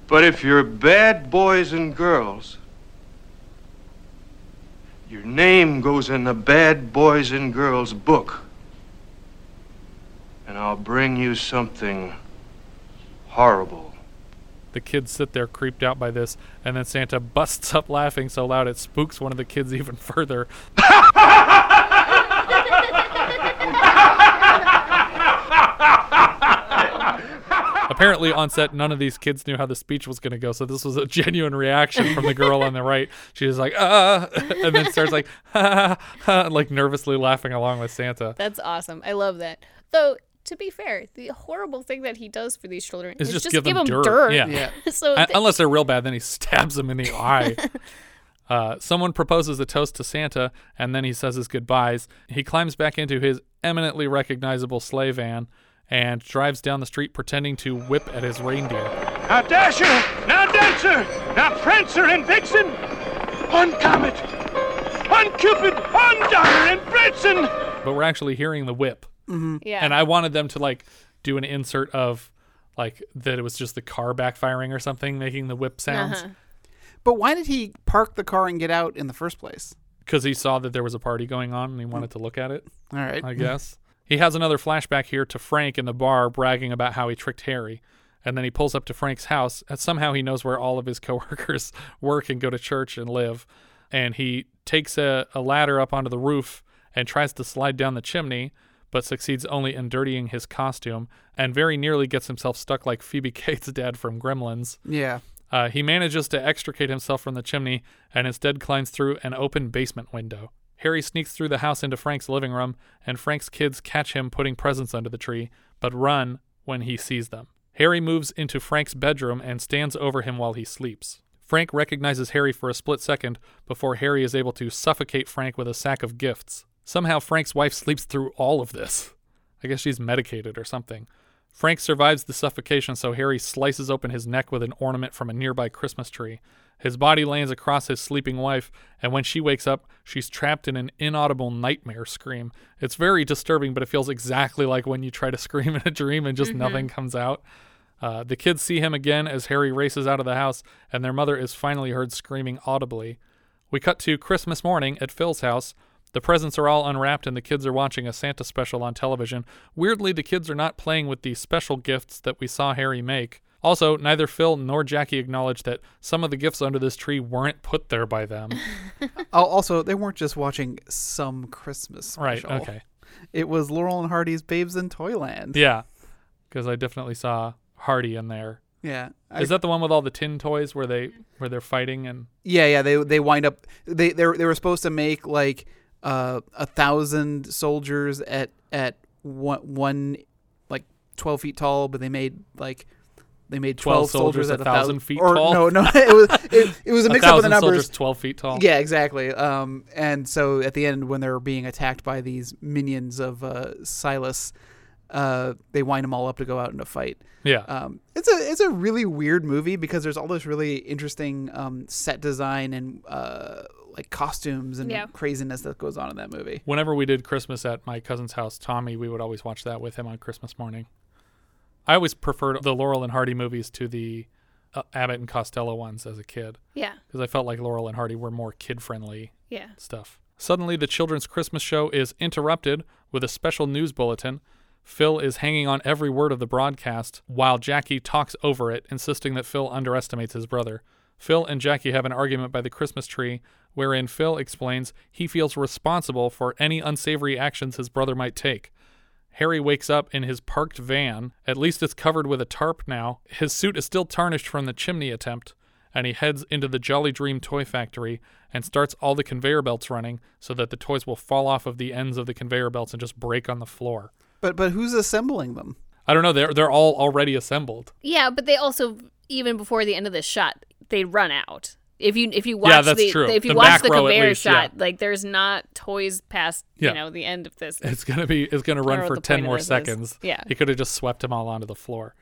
But if you're bad boys and girls, your name goes in the bad boys and girls book, and I'll bring you something horrible." The kids sit there creeped out by this, and then Santa busts up laughing so loud it spooks one of the kids even further. Apparently on set, none of these kids knew how the speech was going to go, so this was a genuine reaction from the girl on the right. She was like, "Ah," and then starts like, "Ha, ha, ha," like nervously laughing along with Santa. That's awesome. I love that. Though, to be fair, the horrible thing that he does for these children is just give them dirt. Yeah. So unless they're real bad, then he stabs them in the eye. Someone proposes a toast to Santa, and then he says his goodbyes. He climbs back into his eminently recognizable sleigh van and drives down the street pretending to whip at his reindeer. "Now Dasher, now Dancer, now Prancer and Vixen, on Comet, on Cupid, on Donner and Blitzen." But we're actually hearing the whip. Mm-hmm. Yeah. And I wanted them to like do an insert of like that it was just the car backfiring or something, making the whip sounds. Uh-huh. But why did he park the car and get out in the first place? Because he saw that there was a party going on and he wanted to look at it. All right. I guess. He has another flashback here to Frank in the bar bragging about how he tricked Harry. And then he pulls up to Frank's house, and somehow he knows where all of his coworkers work and go to church and live. And he takes a ladder up onto the roof and tries to slide down the chimney, but succeeds only in dirtying his costume and very nearly gets himself stuck like Phoebe Cates' dad from Gremlins. Yeah. He manages to extricate himself from the chimney and instead climbs through an open basement window. Harry sneaks through the house into Frank's living room, and Frank's kids catch him putting presents under the tree, but run when he sees them. Harry moves into Frank's bedroom and stands over him while he sleeps. Frank recognizes Harry for a split second before Harry is able to suffocate Frank with a sack of gifts. Somehow Frank's wife sleeps through all of this. I guess she's medicated or something. Frank survives the suffocation, so Harry slices open his neck with an ornament from a nearby Christmas tree. His body lands across his sleeping wife, and when she wakes up, she's trapped in an inaudible nightmare scream. It's very disturbing, but it feels exactly like when you try to scream in a dream and just nothing comes out. The kids see him again as Harry races out of the house, and their mother is finally heard screaming audibly. We cut to Christmas morning at Phil's house. The presents are all unwrapped and the kids are watching a Santa special on television. Weirdly, the kids are not playing with the special gifts that we saw Harry make. Also, neither Phil nor Jackie acknowledged that some of the gifts under this tree weren't put there by them. Also, they weren't just watching some Christmas special. Right, okay. It was Laurel and Hardy's Babes in Toyland. Yeah, because I definitely saw Hardy in there. Yeah. Is that the one with all the tin toys where they're fighting? And? Yeah, they wind up... They were supposed to make like... 1,000 soldiers at one like 12 feet tall, but they made 12 soldiers at 1,000 feet tall. No, it was a mix up with the numbers. 1,000 soldiers 12 feet tall. Yeah, exactly. And so at the end, when they're being attacked by these minions of Silas, they wind them all up to go out in a fight. Yeah. It's a really weird movie because there's all this really interesting set design and like costumes and craziness that goes on in that movie. Whenever we did Christmas at my cousin's house, Tommy, we would always watch that with him on Christmas morning. I always preferred the Laurel and Hardy movies to the Abbott and Costello ones as a kid. Yeah. Because I felt like Laurel and Hardy were more kid-friendly stuff. Suddenly, the children's Christmas show is interrupted with a special news bulletin. Phil is hanging on every word of the broadcast while Jackie talks over it, insisting that Phil underestimates his brother. Phil and Jackie have an argument by the Christmas tree, wherein Phil explains he feels responsible for any unsavory actions his brother might take. Harry wakes up in his parked van. At least it's covered with a tarp now. His suit is still tarnished from the chimney attempt, and he heads into the Jolly Dream toy factory and starts all the conveyor belts running so that the toys will fall off of the ends of the conveyor belts and just break on the floor. But who's assembling them? I don't know. They're all already assembled. Yeah, but they also, even before the end of this shot, they run out. If you watch the conveyor shot, like there's not toys past the end of this. It's gonna run for 10 more seconds. Yeah, he could have just swept them all onto the floor.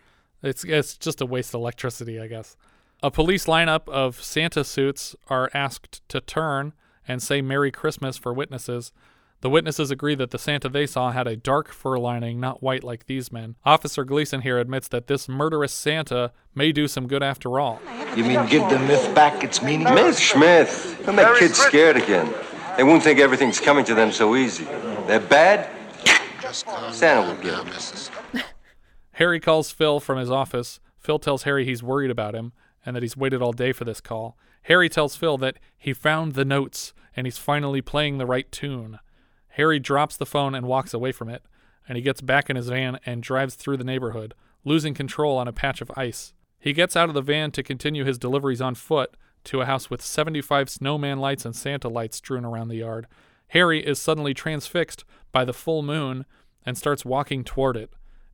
It's just a waste of electricity, I guess. A police lineup of Santa suits are asked to turn and say Merry Christmas for witnesses. The witnesses agree that the Santa they saw had a dark fur lining, not white like these men. Officer Gleason here admits that this murderous Santa may do some good after all. You mean give the myth back its meaning? Myth, Schmith. Don't make kids scared again. They won't think everything's coming to them so easy. They're bad. Santa will get them. Harry calls Phil from his office. Phil tells Harry he's worried about him and that he's waited all day for this call. Harry tells Phil that he found the notes and he's finally playing the right tune. Harry drops the phone and walks away from it, and he gets back in his van and drives through the neighborhood, losing control on a patch of ice. He gets out of the van to continue his deliveries on foot to a house with 75 snowman lights and Santa lights strewn around the yard. Harry is suddenly transfixed by the full moon and starts walking toward it.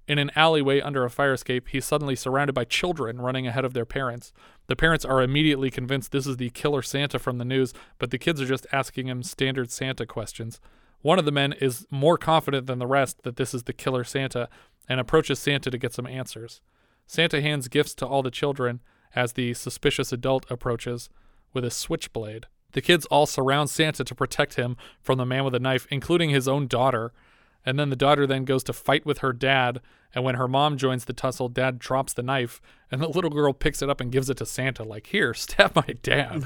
In an alleyway under a fire escape, he's suddenly surrounded by children running ahead of their parents. The parents are immediately convinced this is the killer Santa from the news, but the kids are just asking him standard Santa questions. One of the men is more confident than the rest that this is the killer Santa and approaches Santa to get some answers. Santa hands gifts to all the children as the suspicious adult approaches with a switchblade. The kids all surround Santa to protect him from the man with a knife, including his own daughter. And then the daughter then goes to fight with her dad, and when her mom joins the tussle, dad drops the knife, and the little girl picks it up and gives it to Santa, like, here, stab my dad.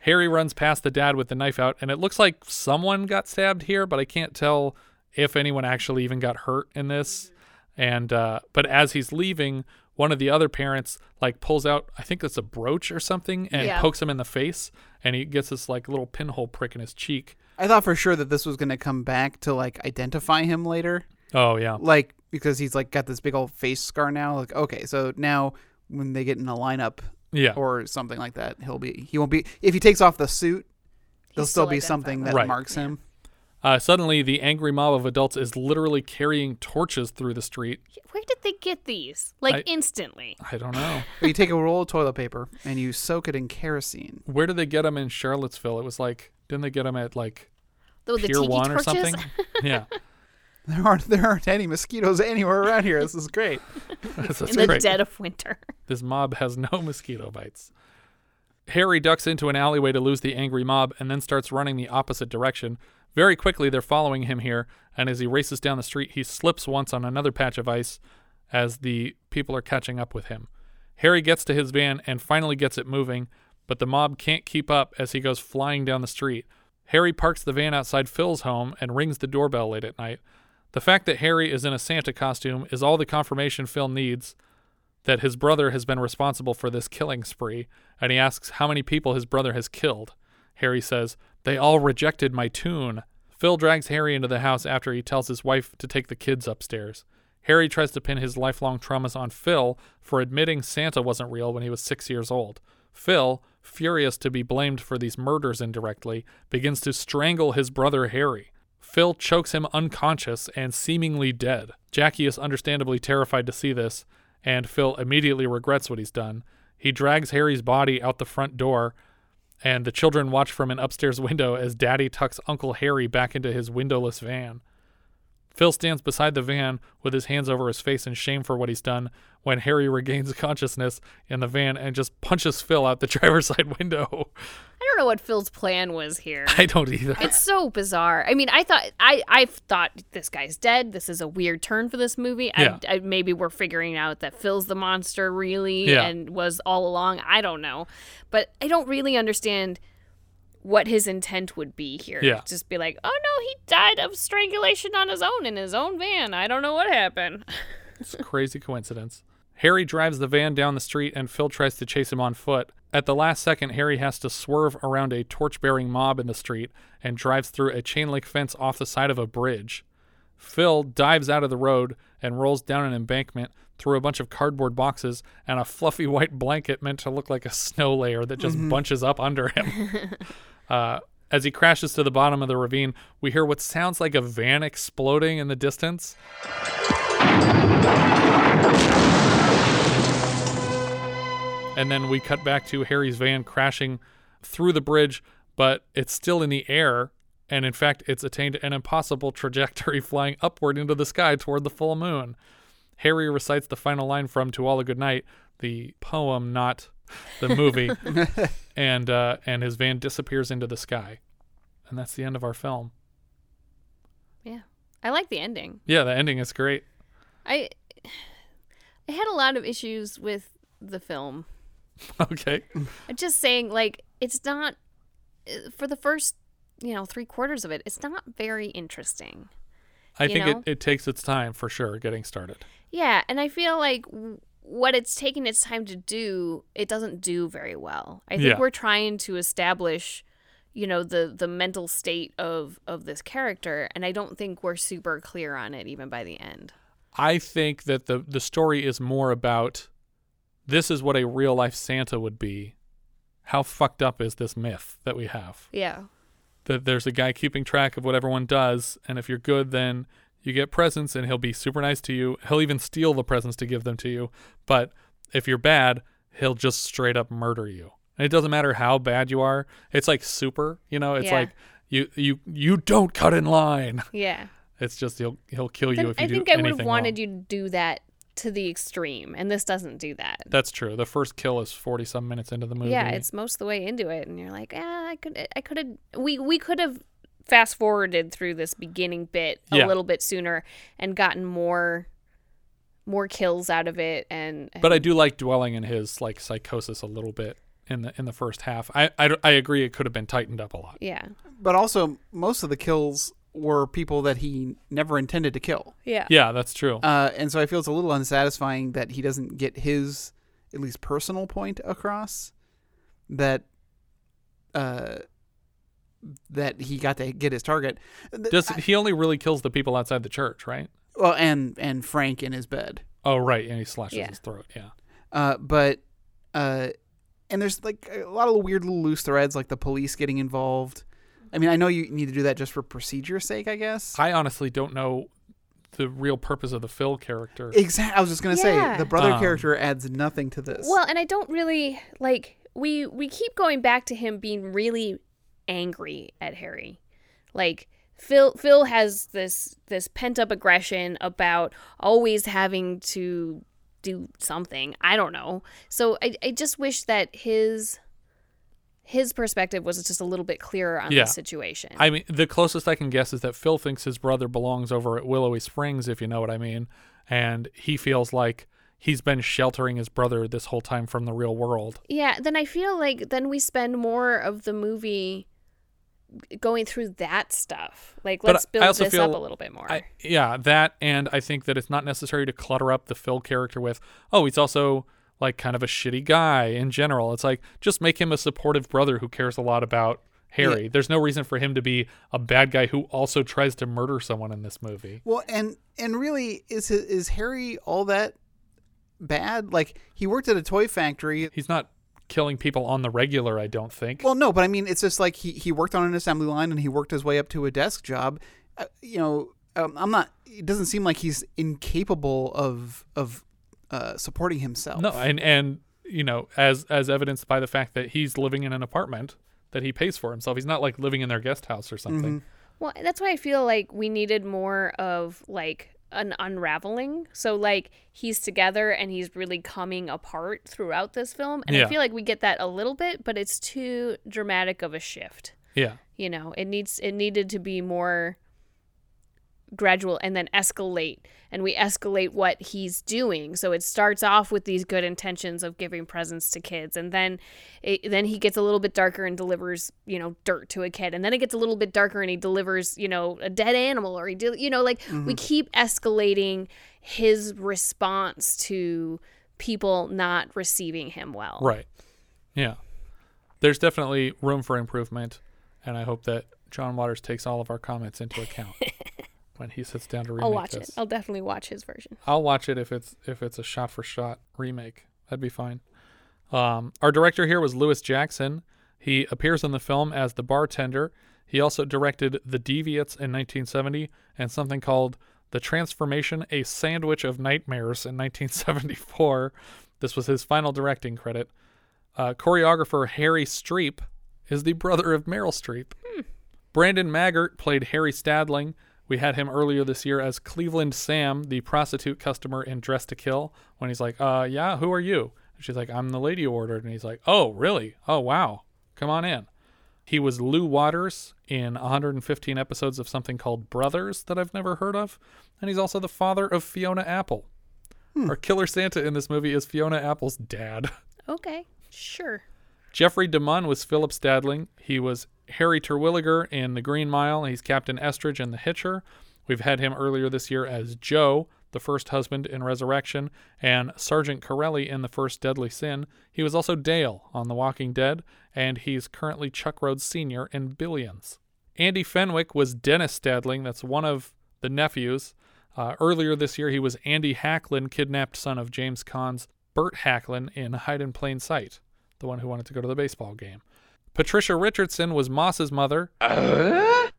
Harry runs past the dad with the knife out, and it looks like someone got stabbed here, but I can't tell if anyone actually even got hurt in this. And but as he's leaving, one of the other parents like pulls out, I think that's a brooch or something, and pokes him in the face, and he gets this like little pinhole prick in his cheek. I thought for sure that this was going to come back to like identify him later. Oh yeah, like because he's like got this big old face scar now. Like okay, so now when they get in a lineup. Yeah, or something like that. He won't be if he takes off the suit. There'll still be something that marks him. Suddenly, the angry mob of adults is literally carrying torches through the street. Where did they get these? Like instantly? I don't know. You take a roll of toilet paper and you soak it in kerosene. Where did they get them in Charlottesville? It was like didn't they get them at like the Pier One torches? Or something? Yeah. There aren't any mosquitoes anywhere around here. This is great. This is great. The dead of winter. This mob has no mosquito bites. Harry ducks into an alleyway to lose the angry mob and then starts running the opposite direction. Very quickly, they're following him here, and as he races down the street, he slips once on another patch of ice as the people are catching up with him. Harry gets to his van and finally gets it moving, but the mob can't keep up as he goes flying down the street. Harry parks the van outside Phil's home and rings the doorbell late at night. The fact that Harry is in a Santa costume is all the confirmation Phil needs that his brother has been responsible for this killing spree, and he asks how many people his brother has killed. Harry says, "They all rejected my tune." Phil drags Harry into the house after he tells his wife to take the kids upstairs. Harry tries to pin his lifelong traumas on Phil for admitting Santa wasn't real when he was 6 years old. Phil, furious to be blamed for these murders indirectly, begins to strangle his brother Harry. Phil chokes him unconscious and seemingly dead. Jackie is understandably terrified to see this, and Phil immediately regrets what he's done. He drags Harry's body out the front door, and the children watch from an upstairs window as Daddy tucks Uncle Harry back into his windowless van. Phil stands beside the van with his hands over his face in shame for what he's done when Harry regains consciousness in the van and just punches Phil out the driver's side window. I don't know what Phil's plan was here. I don't either. It's so bizarre. I mean, I've thought this guy's dead. This is a weird turn for this movie. Yeah. Maybe we're figuring out that Phil's the monster really and was all along. I don't know. But I don't really understand what his intent would be here. Yeah. Just be like, oh no, he died of strangulation on his own in his own van. I don't know what happened. It's a crazy coincidence. Harry drives the van down the street and Phil tries to chase him on foot. At the last second, Harry has to swerve around a torch-bearing mob in the street and drives through a chain-link fence off the side of a bridge. Phil dives out of the road and rolls down an embankment through a bunch of cardboard boxes and a fluffy white blanket meant to look like a snow layer that just bunches up under him. As he crashes to the bottom of the ravine, we hear what sounds like a van exploding in the distance. And then we cut back to Harry's van crashing through the bridge, but it's still in the air. And in fact, it's attained an impossible trajectory, flying upward into the sky toward the full moon. Harry recites the final line from To All a Good Night, the poem, not the movie, and his van disappears into the sky, and that's the end of our film. Yeah, I like the ending. Yeah, the ending is great. I had a lot of issues with the film. Okay. I'm just saying, like, it's not for the first, 3/4 of it. It's not very interesting. I think it takes its time for sure getting started. Yeah, and I feel like what it's taking its time to do, it doesn't do very well. I think we're trying to establish, the mental state of this character, and I don't think we're super clear on it even by the end. I think that the story is more about, this is what a real life Santa would be. How fucked up is this myth that we have? Yeah. That there's a guy keeping track of what everyone does, and if you're good, then you get presents and he'll be super nice to you. He'll even steal the presents to give them to you. But if you're bad, he'll just straight up murder you. And it doesn't matter how bad you are. It's like Super, it's like you don't cut in line. Yeah. It's just he'll kill you if you do anything wrong. I think I would have wanted you to do that to the extreme, and this doesn't do that. That's true. The first kill is 40-some minutes into the movie. Yeah, it's most of the way into it, and you're like, we could have fast forwarded through this beginning bit a little bit sooner and gotten more kills out of it. But I do like dwelling in his like psychosis a little bit in the first half. I agree it could have been tightened up a lot. Yeah. But also most of the kills were people that he never intended to kill. Yeah. Yeah, that's true. And so I feel it's a little unsatisfying that he doesn't get his at least personal point across, that that he got to get his target. He only really kills the people outside the church, right? Well, and Frank in his bed. Oh, right, and he slashes his throat, yeah. And there's like a lot of weird little loose threads, like the police getting involved. I mean, I know you need to do that just for procedure's sake, I guess. I honestly don't know the real purpose of the Phil character. Exactly, I was just going to say, the brother character adds nothing to this. Well, and I don't really, like, we keep going back to him being really angry at Harry. Like Phil has this pent up aggression about always having to do something. I don't know. So I just wish that his perspective was just a little bit clearer on the situation. I mean, the closest I can guess is that Phil thinks his brother belongs over at Willowy Springs, if you know what I mean, and he feels like he's been sheltering his brother this whole time from the real world. Yeah, then I feel like then we spend more of the movie going through that stuff. Like, let's build this up a little bit more. And I think that it's not necessary to clutter up the Phil character with, he's also like kind of a shitty guy in general. It's like, just make him a supportive brother who cares a lot about Harry. Yeah. There's no reason for him to be a bad guy who also tries to murder someone in this movie. Well, and really, is Harry all that bad? Like, he worked at a toy factory. He's not killing people on the regular, I don't think. Well, no, but I mean, it's just like he worked on an assembly line and he worked his way up to a desk job. It doesn't seem like he's incapable of supporting himself. No, and as evidenced by the fact that he's living in an apartment that he pays for himself. He's not like living in their guest house or something. Mm-hmm. Well, that's why I feel like we needed more of, like, an unraveling. So, like, he's together and he's really coming apart throughout this film. And I feel like we get that a little bit, but it's too dramatic of a shift. Yeah. You know, it needed to be more gradual and then escalate. And we escalate what he's doing. So it starts off with these good intentions of giving presents to kids. And then he gets a little bit darker and delivers, you know, dirt to a kid. And then it gets a little bit darker and he delivers, you know, a dead animal or we keep escalating his response to people not receiving him well. Right. Yeah. There's definitely room for improvement. And I hope that John Waters takes all of our comments into account. When he sits down to remake this. I'll watch it. I'll definitely watch his version. I'll watch it if it's a shot for shot remake. That'd be fine. Our director here was Lewis Jackson. He appears in the film as the bartender. He also directed The Deviants in 1970 and something called The Transformation, A Sandwich of Nightmares in 1974. This was his final directing credit. Choreographer Harry Streep is the brother of Meryl Streep. Brandon Maggart played Harry Stadling. We had him earlier this year as Cleveland Sam, the prostitute customer in Dress to Kill, when he's like, yeah, who are you? And she's like, I'm the lady you ordered. And he's like, oh, really? Oh, wow. Come on in. He was Lew Waters in 115 episodes of something called Brothers that I've never heard of. And he's also the father of Fiona Apple. Our killer Santa in this movie is Fiona Apple's dad. Okay, sure. Jeffrey DeMunn was Philip Stadling. He was Harry Terwilliger in The Green Mile. He's Captain Estridge in The Hitcher. We've had him earlier this year as Joe, the first husband in Resurrection, and Sergeant Corelli in The First Deadly Sin. He was also Dale on The Walking Dead, and he's currently Chuck Rhodes Sr. in Billions. Andy Fenwick was Dennis Stadling. That's one of the nephews. Earlier this year, he was Andy Hacklin, kidnapped son of James Caan's Burt Hacklin in Hide in Plain Sight, the one who wanted to go to the baseball game. Patricia Richardson was Moss's mother.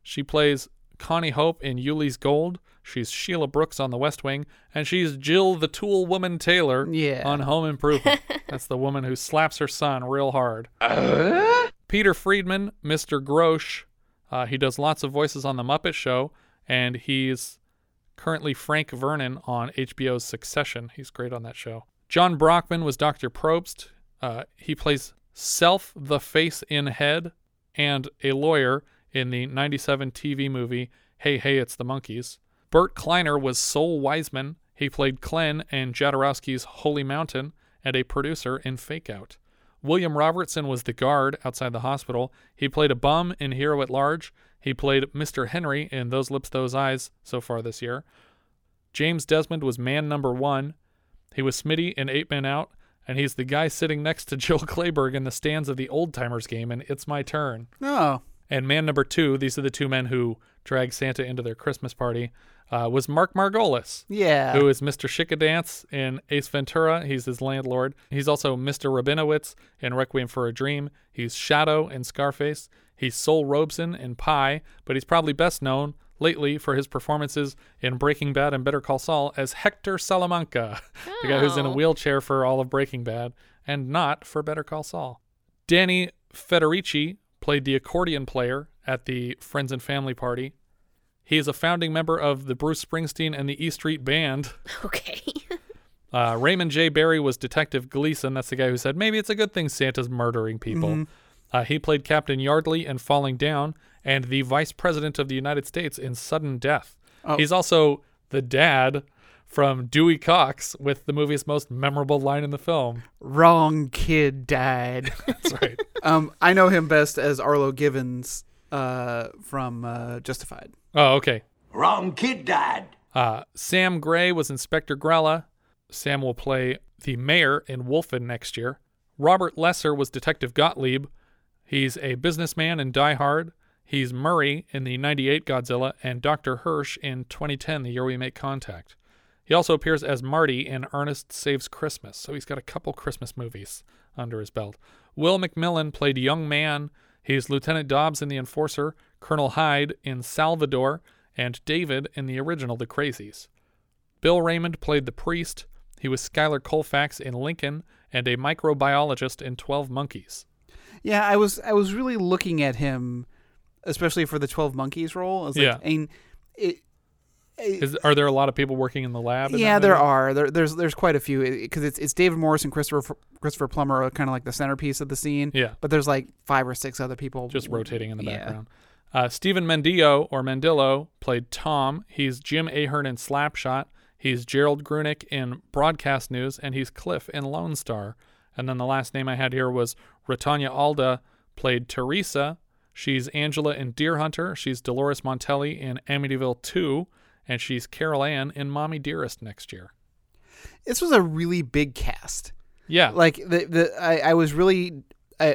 She plays Connie Hope in Yuli's Gold. She's Sheila Brooks on The West Wing. And she's Jill the Tool Woman Taylor on Home Improvement. That's the woman who slaps her son real hard. Peter Friedman, Mr. Grosh. He does lots of voices on The Muppet Show. And he's currently Frank Vernon on HBO's Succession. He's great on that show. John Brockman was Dr. Probst. He plays Self the Face in Head and a lawyer in the 1997 TV movie Hey Hey It's the Monkeys. Burt Kleiner was Sol Wiseman. He played Glenn in Jodorowsky's Holy Mountain and a producer in Fake Out. William Robertson was the guard outside the hospital. He played a bum in Hero at Large. He played Mr. Henry in Those Lips, Those Eyes so far this year. James Desmond was Man Number One. He was Smitty in 8 Men Out. And he's the guy sitting next to Jill Clayburgh in the stands of the Old Timers game, and It's My Turn. Oh. And Man Number Two, these are the two men who drag Santa into their Christmas party, was Mark Margolis. Yeah. Who is Mr. Chickadance in Ace Ventura. He's his landlord. He's also Mr. Rabinowitz in Requiem for a Dream. He's Shadow in Scarface. He's Sol Robeson in Pi, but he's probably best known lately for his performances in Breaking Bad and Better Call Saul as Hector Salamanca, the guy who's in a wheelchair for all of Breaking Bad and not for Better Call Saul. Danny Federici played the accordion player at the Friends and Family Party. He is a founding member of the Bruce Springsteen and the E Street Band. Okay. Raymond J. Barry was Detective Gleason. That's the guy who said, maybe it's a good thing Santa's murdering people. Mm-hmm. He played Captain Yardley in Falling Down and the Vice President of the United States in Sudden Death. Oh. He's also the dad from Dewey Cox with the movie's most memorable line in the film. Wrong kid died. That's right. I know him best as Arlo Givens from Justified. Oh, okay. Wrong kid died. Sam Gray was Inspector Grella. Sam will play the mayor in Wolfen next year. Robert Lesser was Detective Gottlieb. He's a businessman in Die Hard. He's Murray in the 1998 Godzilla and Dr. Hirsch in 2010, The Year We Make Contact. He also appears as Marty in Ernest Saves Christmas, so he's got a couple Christmas movies under his belt. Will McMillan played Young Man. He's Lieutenant Dobbs in The Enforcer, Colonel Hyde in Salvador, and David in the original The Crazies. Bill Raymond played the priest. He was Schuyler Colfax in Lincoln and a microbiologist in 12 Monkeys. Yeah, I was really looking at him especially for the 12 Monkeys role. I was like, and are there a lot of people working in the lab? There are. There's quite a few, because it's David Morris and Christopher Plummer are kind of like the centerpiece of the scene. Yeah. But there's like 5 or 6 other people just rotating in the background. Stephen Mendillo played Tom. He's Jim Ahern in Slapshot. He's Gerald Grunick in Broadcast News, and he's Cliff in Lone Star. And then the last name I had here was Ritanya Alda played Teresa. She's Angela in Deer Hunter. She's Dolores Montelli in Amityville 2. And she's Carol Ann in Mommy Dearest next year. This was a really big cast. Yeah. Like, I was really... I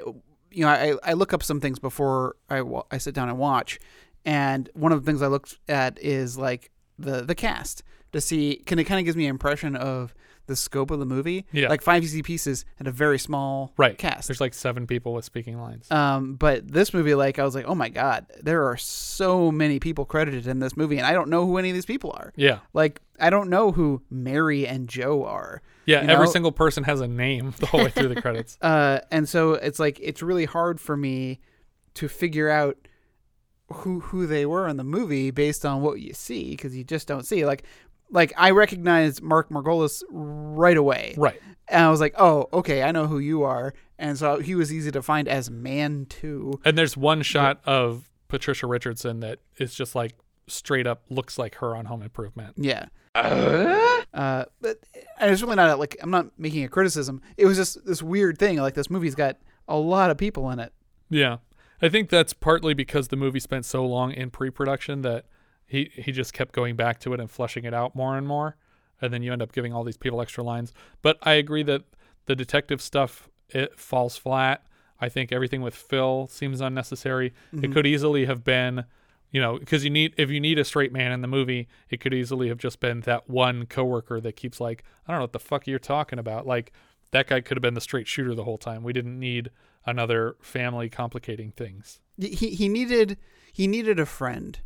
look up some things before I sit down and watch. And one of the things I looked at is, like, the cast to see... Can it kind of gives me an impression of the scope of the movie. Yeah. Like, 5 easy pieces and a very small cast. There's, like, 7 people with speaking lines. But this movie, like, I was like, oh, my God. There are so many people credited in this movie, and I don't know who any of these people are. Yeah. Like, I don't know who Mary and Joe are. Yeah, every single person has a name the whole way through the credits. And so it's like, it's really hard for me to figure out who they were in the movie based on what you see, because you just don't see. Like I recognized Mark Margolis right away. Right. And I was like, oh, okay, I know who you are. And so he was easy to find as Man 2. And there's one shot of Patricia Richardson that is just like straight up looks like her on Home Improvement. Yeah. But it's really not like, I'm not making a criticism. It was just this weird thing. Like, this movie's got a lot of people in it. Yeah. I think that's partly because the movie spent so long in pre-production that he just kept going back to it and fleshing it out more and more. And then you end up giving all these people extra lines. But I agree that the detective stuff, it falls flat. I think everything with Phil seems unnecessary. Mm-hmm. It could easily have been, because if you need a straight man in the movie, it could easily have just been that one coworker that keeps like, I don't know what the fuck you're talking about. Like, that guy could have been the straight shooter the whole time. We didn't need another family complicating things. He needed a friend.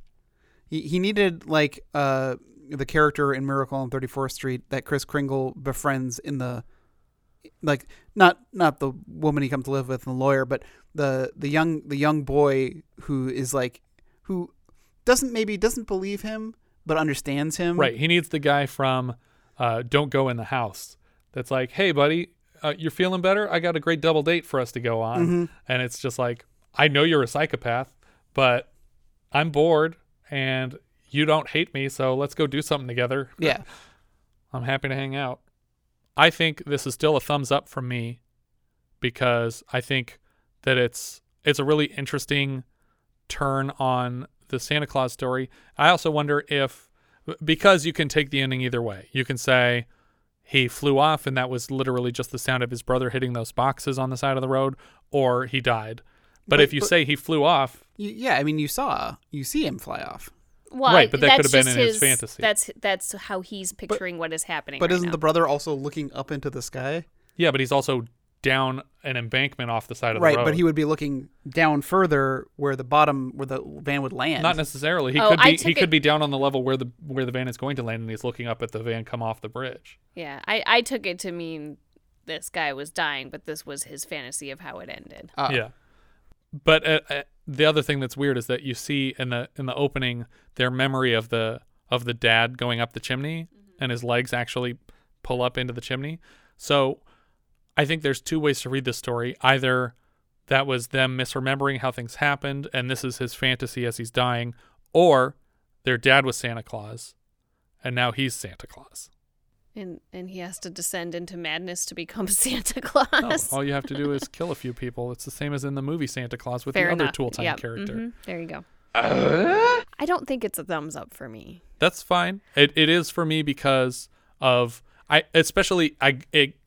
He needed like the character in Miracle on 34th Street that Chris Kringle befriends in the, like, not the woman he comes to live with and the lawyer, but the young boy who is like, who doesn't believe him but understands him. Right. He needs the guy from Don't Go in the House that's like, hey, buddy, you're feeling better? I got a great double date for us to go on. Mm-hmm. And it's just like, I know you're a psychopath, but I'm bored and you don't hate me, so let's go do something together. Yeah. I'm happy to hang out. I think this is still a thumbs up from me, because I think that it's a really interesting turn on the Santa Claus story. I also wonder if, because you can take the ending either way, you can say he flew off and that was literally just the sound of his brother hitting those boxes on the side of the road, or he died. But if you say he flew off, you see him fly off. Well, right, but that could have been in his fantasy. That's how he's picturing what is happening. But isn't the brother also looking up into the sky? Yeah, but he's also down an embankment off the side of the road. Right, but he would be looking down further where the van would land. Not necessarily. He could be down on the level where the van is going to land, and he's looking up at the van come off the bridge. Yeah, I took it to mean this guy was dying, but this was his fantasy of how it ended. Yeah. But the other thing that's weird is that you see in the opening their memory of the dad going up the chimney, mm-hmm. and his legs actually pull up into the chimney. So I think there's 2 ways to read this story. Either that was them misremembering how things happened and this is his fantasy as he's dying, or their dad was Santa Claus and now he's Santa Claus. And he has to descend into madness to become Santa Claus. No, all you have to do is kill a few people. It's the same as in the movie Santa Claus with the other Tool Time character. Mm-hmm. There you go. I don't think it's a thumbs up for me. That's fine. It is for me because of it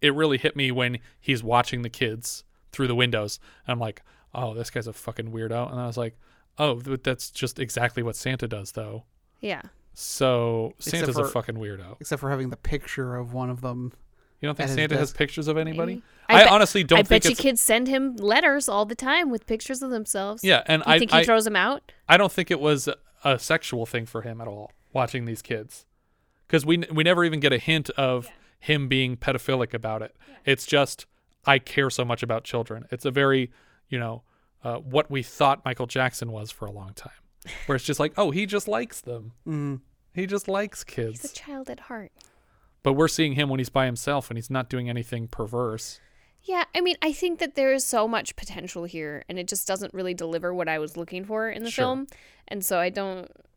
really hit me when he's watching the kids through the windows. And I'm like, oh, this guy's a fucking weirdo. And I was like, oh, that's just exactly what Santa does, though. Yeah. So Santa's a fucking weirdo. Except for having the picture of one of them. You don't think Santa has pictures of anybody? I honestly don't think it's... I bet you kids send him letters all the time with pictures of themselves. Yeah, and I think he throws them out? I don't think it was a sexual thing for him at all, watching these kids. Because we never even get a hint of him being pedophilic about it. Yeah. It's just, I care so much about children. It's a very, what we thought Michael Jackson was for a long time, where it's just like, oh, he just likes them. Mm-hmm. He just likes kids. He's a child at heart. But we're seeing him when he's by himself and he's not doing anything perverse. Yeah, I mean, I think that there is so much potential here, and it just doesn't really deliver what I was looking for in the film. And so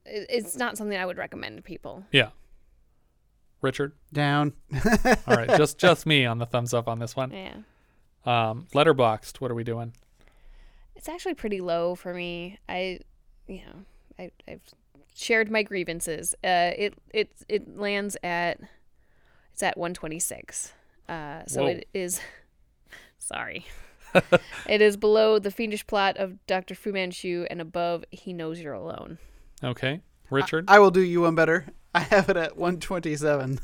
it's not something I would recommend to people. Yeah. Richard? Down. All right, just me on the thumbs up on this one. Yeah. Letterboxd, what are we doing? It's actually pretty low for me. I've shared my grievances. It lands at, it's at 126. So whoa. It is, sorry, it is below The Fiendish Plot of Dr. Fu Manchu and above He Knows You're Alone. Okay. Richard? I will do you one better. I have it at 127.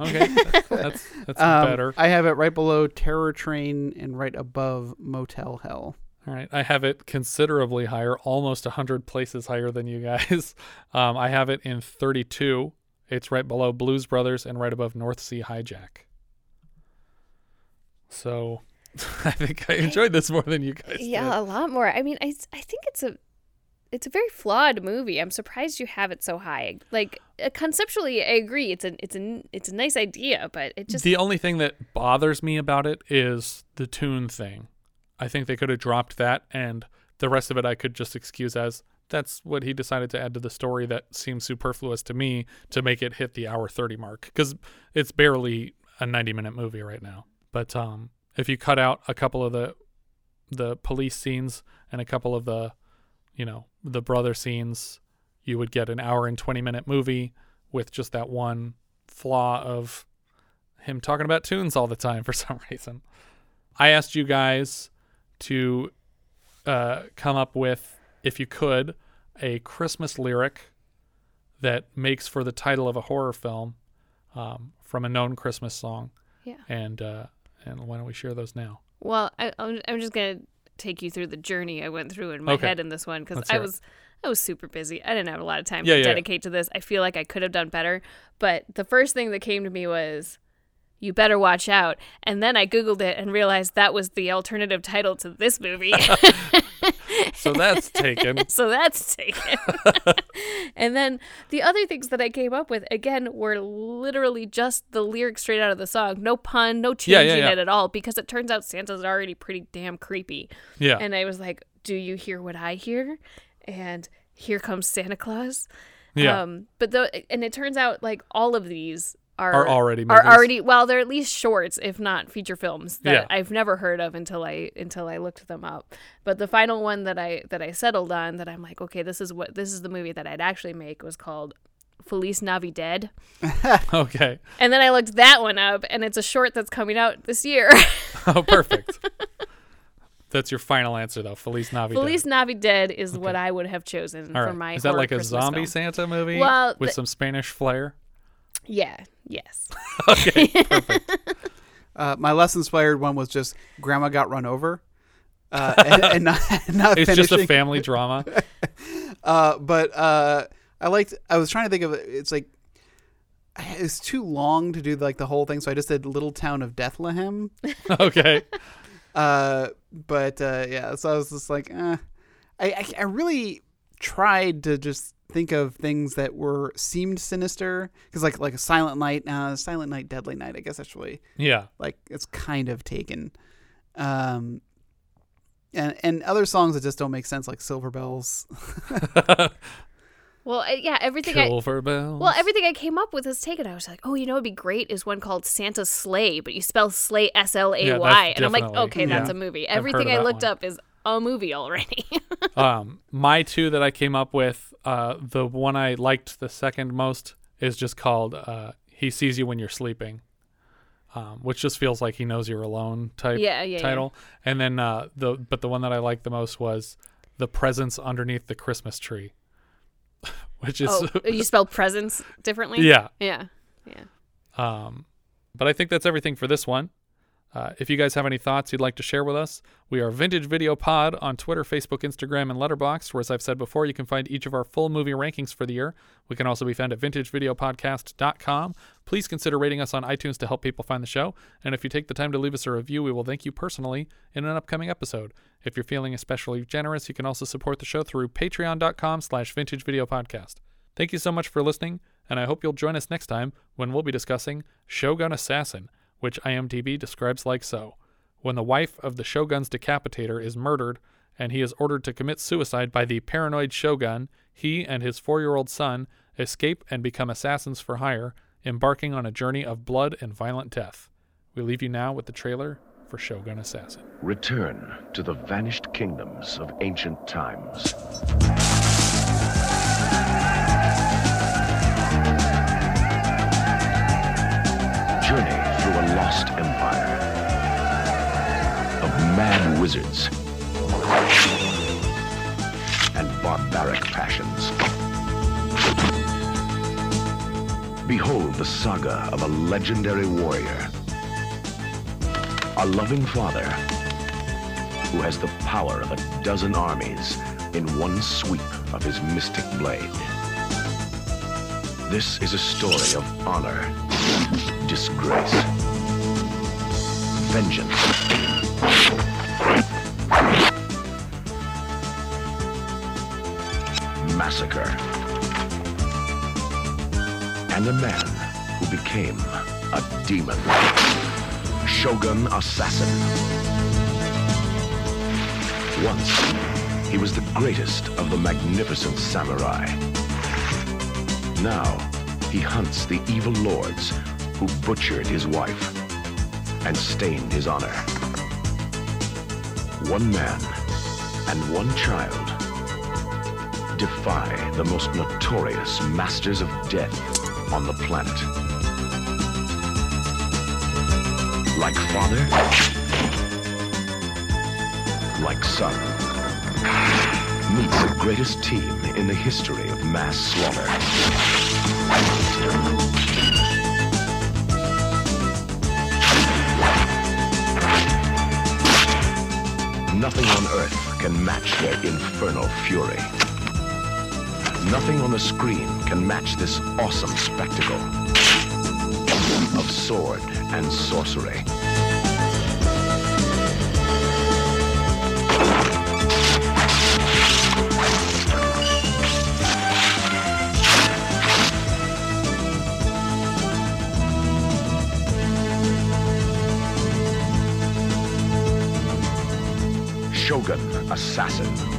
Okay. That's better. I have it right below Terror Train and right above Motel Hell. All right. I have it considerably higher, almost 100 places higher than you guys. I have it in 32. It's right below Blues Brothers and right above North Sea Hijack. So I think I enjoyed this more than you guys did. Yeah, a lot more. I mean, I think it's a very flawed movie. I'm surprised you have it so high. Like, conceptually, I agree. It's a nice idea, but it just... The only thing that bothers me about it is the tune thing. I think they could have dropped that, and the rest of it I could just excuse as that's what he decided to add to the story that seems superfluous to me to make it hit the hour 30 mark, because it's barely a 90-minute movie right now. But if you cut out a couple of the police scenes and a couple of the, you know, the brother scenes, you would get an hour and 20-minute movie with just that one flaw of him talking about tunes all the time for some reason. I asked you guys to come up with, if you could, a Christmas lyric that makes for the title of a horror film from a known Christmas song. Yeah. And why don't we share those now? Well, I'm just going to take you through the journey I went through in my head in this one, because I was super busy. I didn't have a lot of time to dedicate to this. I feel like I could have done better. But the first thing that came to me was, "You better watch out." And then I Googled it and realized that was the alternative title to this movie. So that's taken. And then the other things that I came up with, again, were literally just the lyrics straight out of the song. No pun, no changing it at all, because it turns out Santa's already pretty damn creepy. Yeah. And I was like, do you hear what I hear? And here comes Santa Claus. Yeah. And it turns out, like, all of these are already well, they're at least shorts, if not feature films, that I've never heard of until I looked them up. But the final one that I settled on, that I'm like, okay, this is the movie that I'd actually make, was called Feliz Navidad. Okay. And then I looked that one up, and it's a short that's coming out this year. Oh, perfect. That's your final answer, though. Feliz Navidad. Feliz Navidad is what I would have chosen for my. Is that like a Christmas zombie film. Santa movie with some Spanish flair? Yeah. Yes. Okay. Perfect. My less inspired one was just Grandma Got Run Over, and not it's finishing. Just a family drama. But I liked. I was trying to think of it. It's like it's too long to do like the whole thing, so I just did Little Town of Deathlehem. Okay. So I was just like, I really tried to just think of things that seemed sinister, because like a Silent Night, Deadly Night, I guess, actually, like it's kind of taken, and other songs that just don't make sense, like Silver Bells. Everything I came up with is taken. I was like, oh, you know, it'd be great is one called Santa Sleigh, but you spell sleigh S-L-A-Y, and I'm like, okay, that's a movie. Everything I looked up is a movie already. My two that I came up with, the one I liked the second most is just called He Sees You When You're Sleeping, which just feels like He Knows You're Alone type title. Yeah. And then the one that I liked the most was The Presents Underneath the Christmas Tree, which is... Oh, you spelled presents differently? Yeah. But I think that's everything for this one. If you guys have any thoughts you'd like to share with us, we are Vintage Video Pod on Twitter, Facebook, Instagram, and Letterboxd, where, as I've said before, you can find each of our full movie rankings for the year. We can also be found at vintagevideopodcast.com. Please consider rating us on iTunes to help people find the show, and if you take the time to leave us a review, we will thank you personally in an upcoming episode. If you're feeling especially generous, you can also support the show through patreon.com/vintagevideopodcast. Thank you so much for listening, and I hope you'll join us next time when we'll be discussing Shogun Assassin, which IMDb describes like so. When the wife of the Shogun's decapitator is murdered and he is ordered to commit suicide by the paranoid Shogun, he and his 4-year-old son escape and become assassins for hire, embarking on a journey of blood and violent death. We leave you now with the trailer for Shogun Assassin. Return to the vanished kingdoms of ancient times. Journey through a lost empire of mad wizards and barbaric passions. Behold the saga of a legendary warrior, a loving father who has the power of a dozen armies in one sweep of his mystic blade. This is a story of honor, disgrace, vengeance, massacre, and a man who became a demon. Shogun Assassin. Once, he was the greatest of the magnificent samurai. Now, he hunts the evil lords who butchered his wife and stained his honor. One man and one child defy the most notorious masters of death on the planet. Like father, like son, meet the greatest team in the history of mass slaughter. Nothing on earth can match their infernal fury. Nothing on the screen can match this awesome spectacle of sword and sorcery. Shogun Assassin.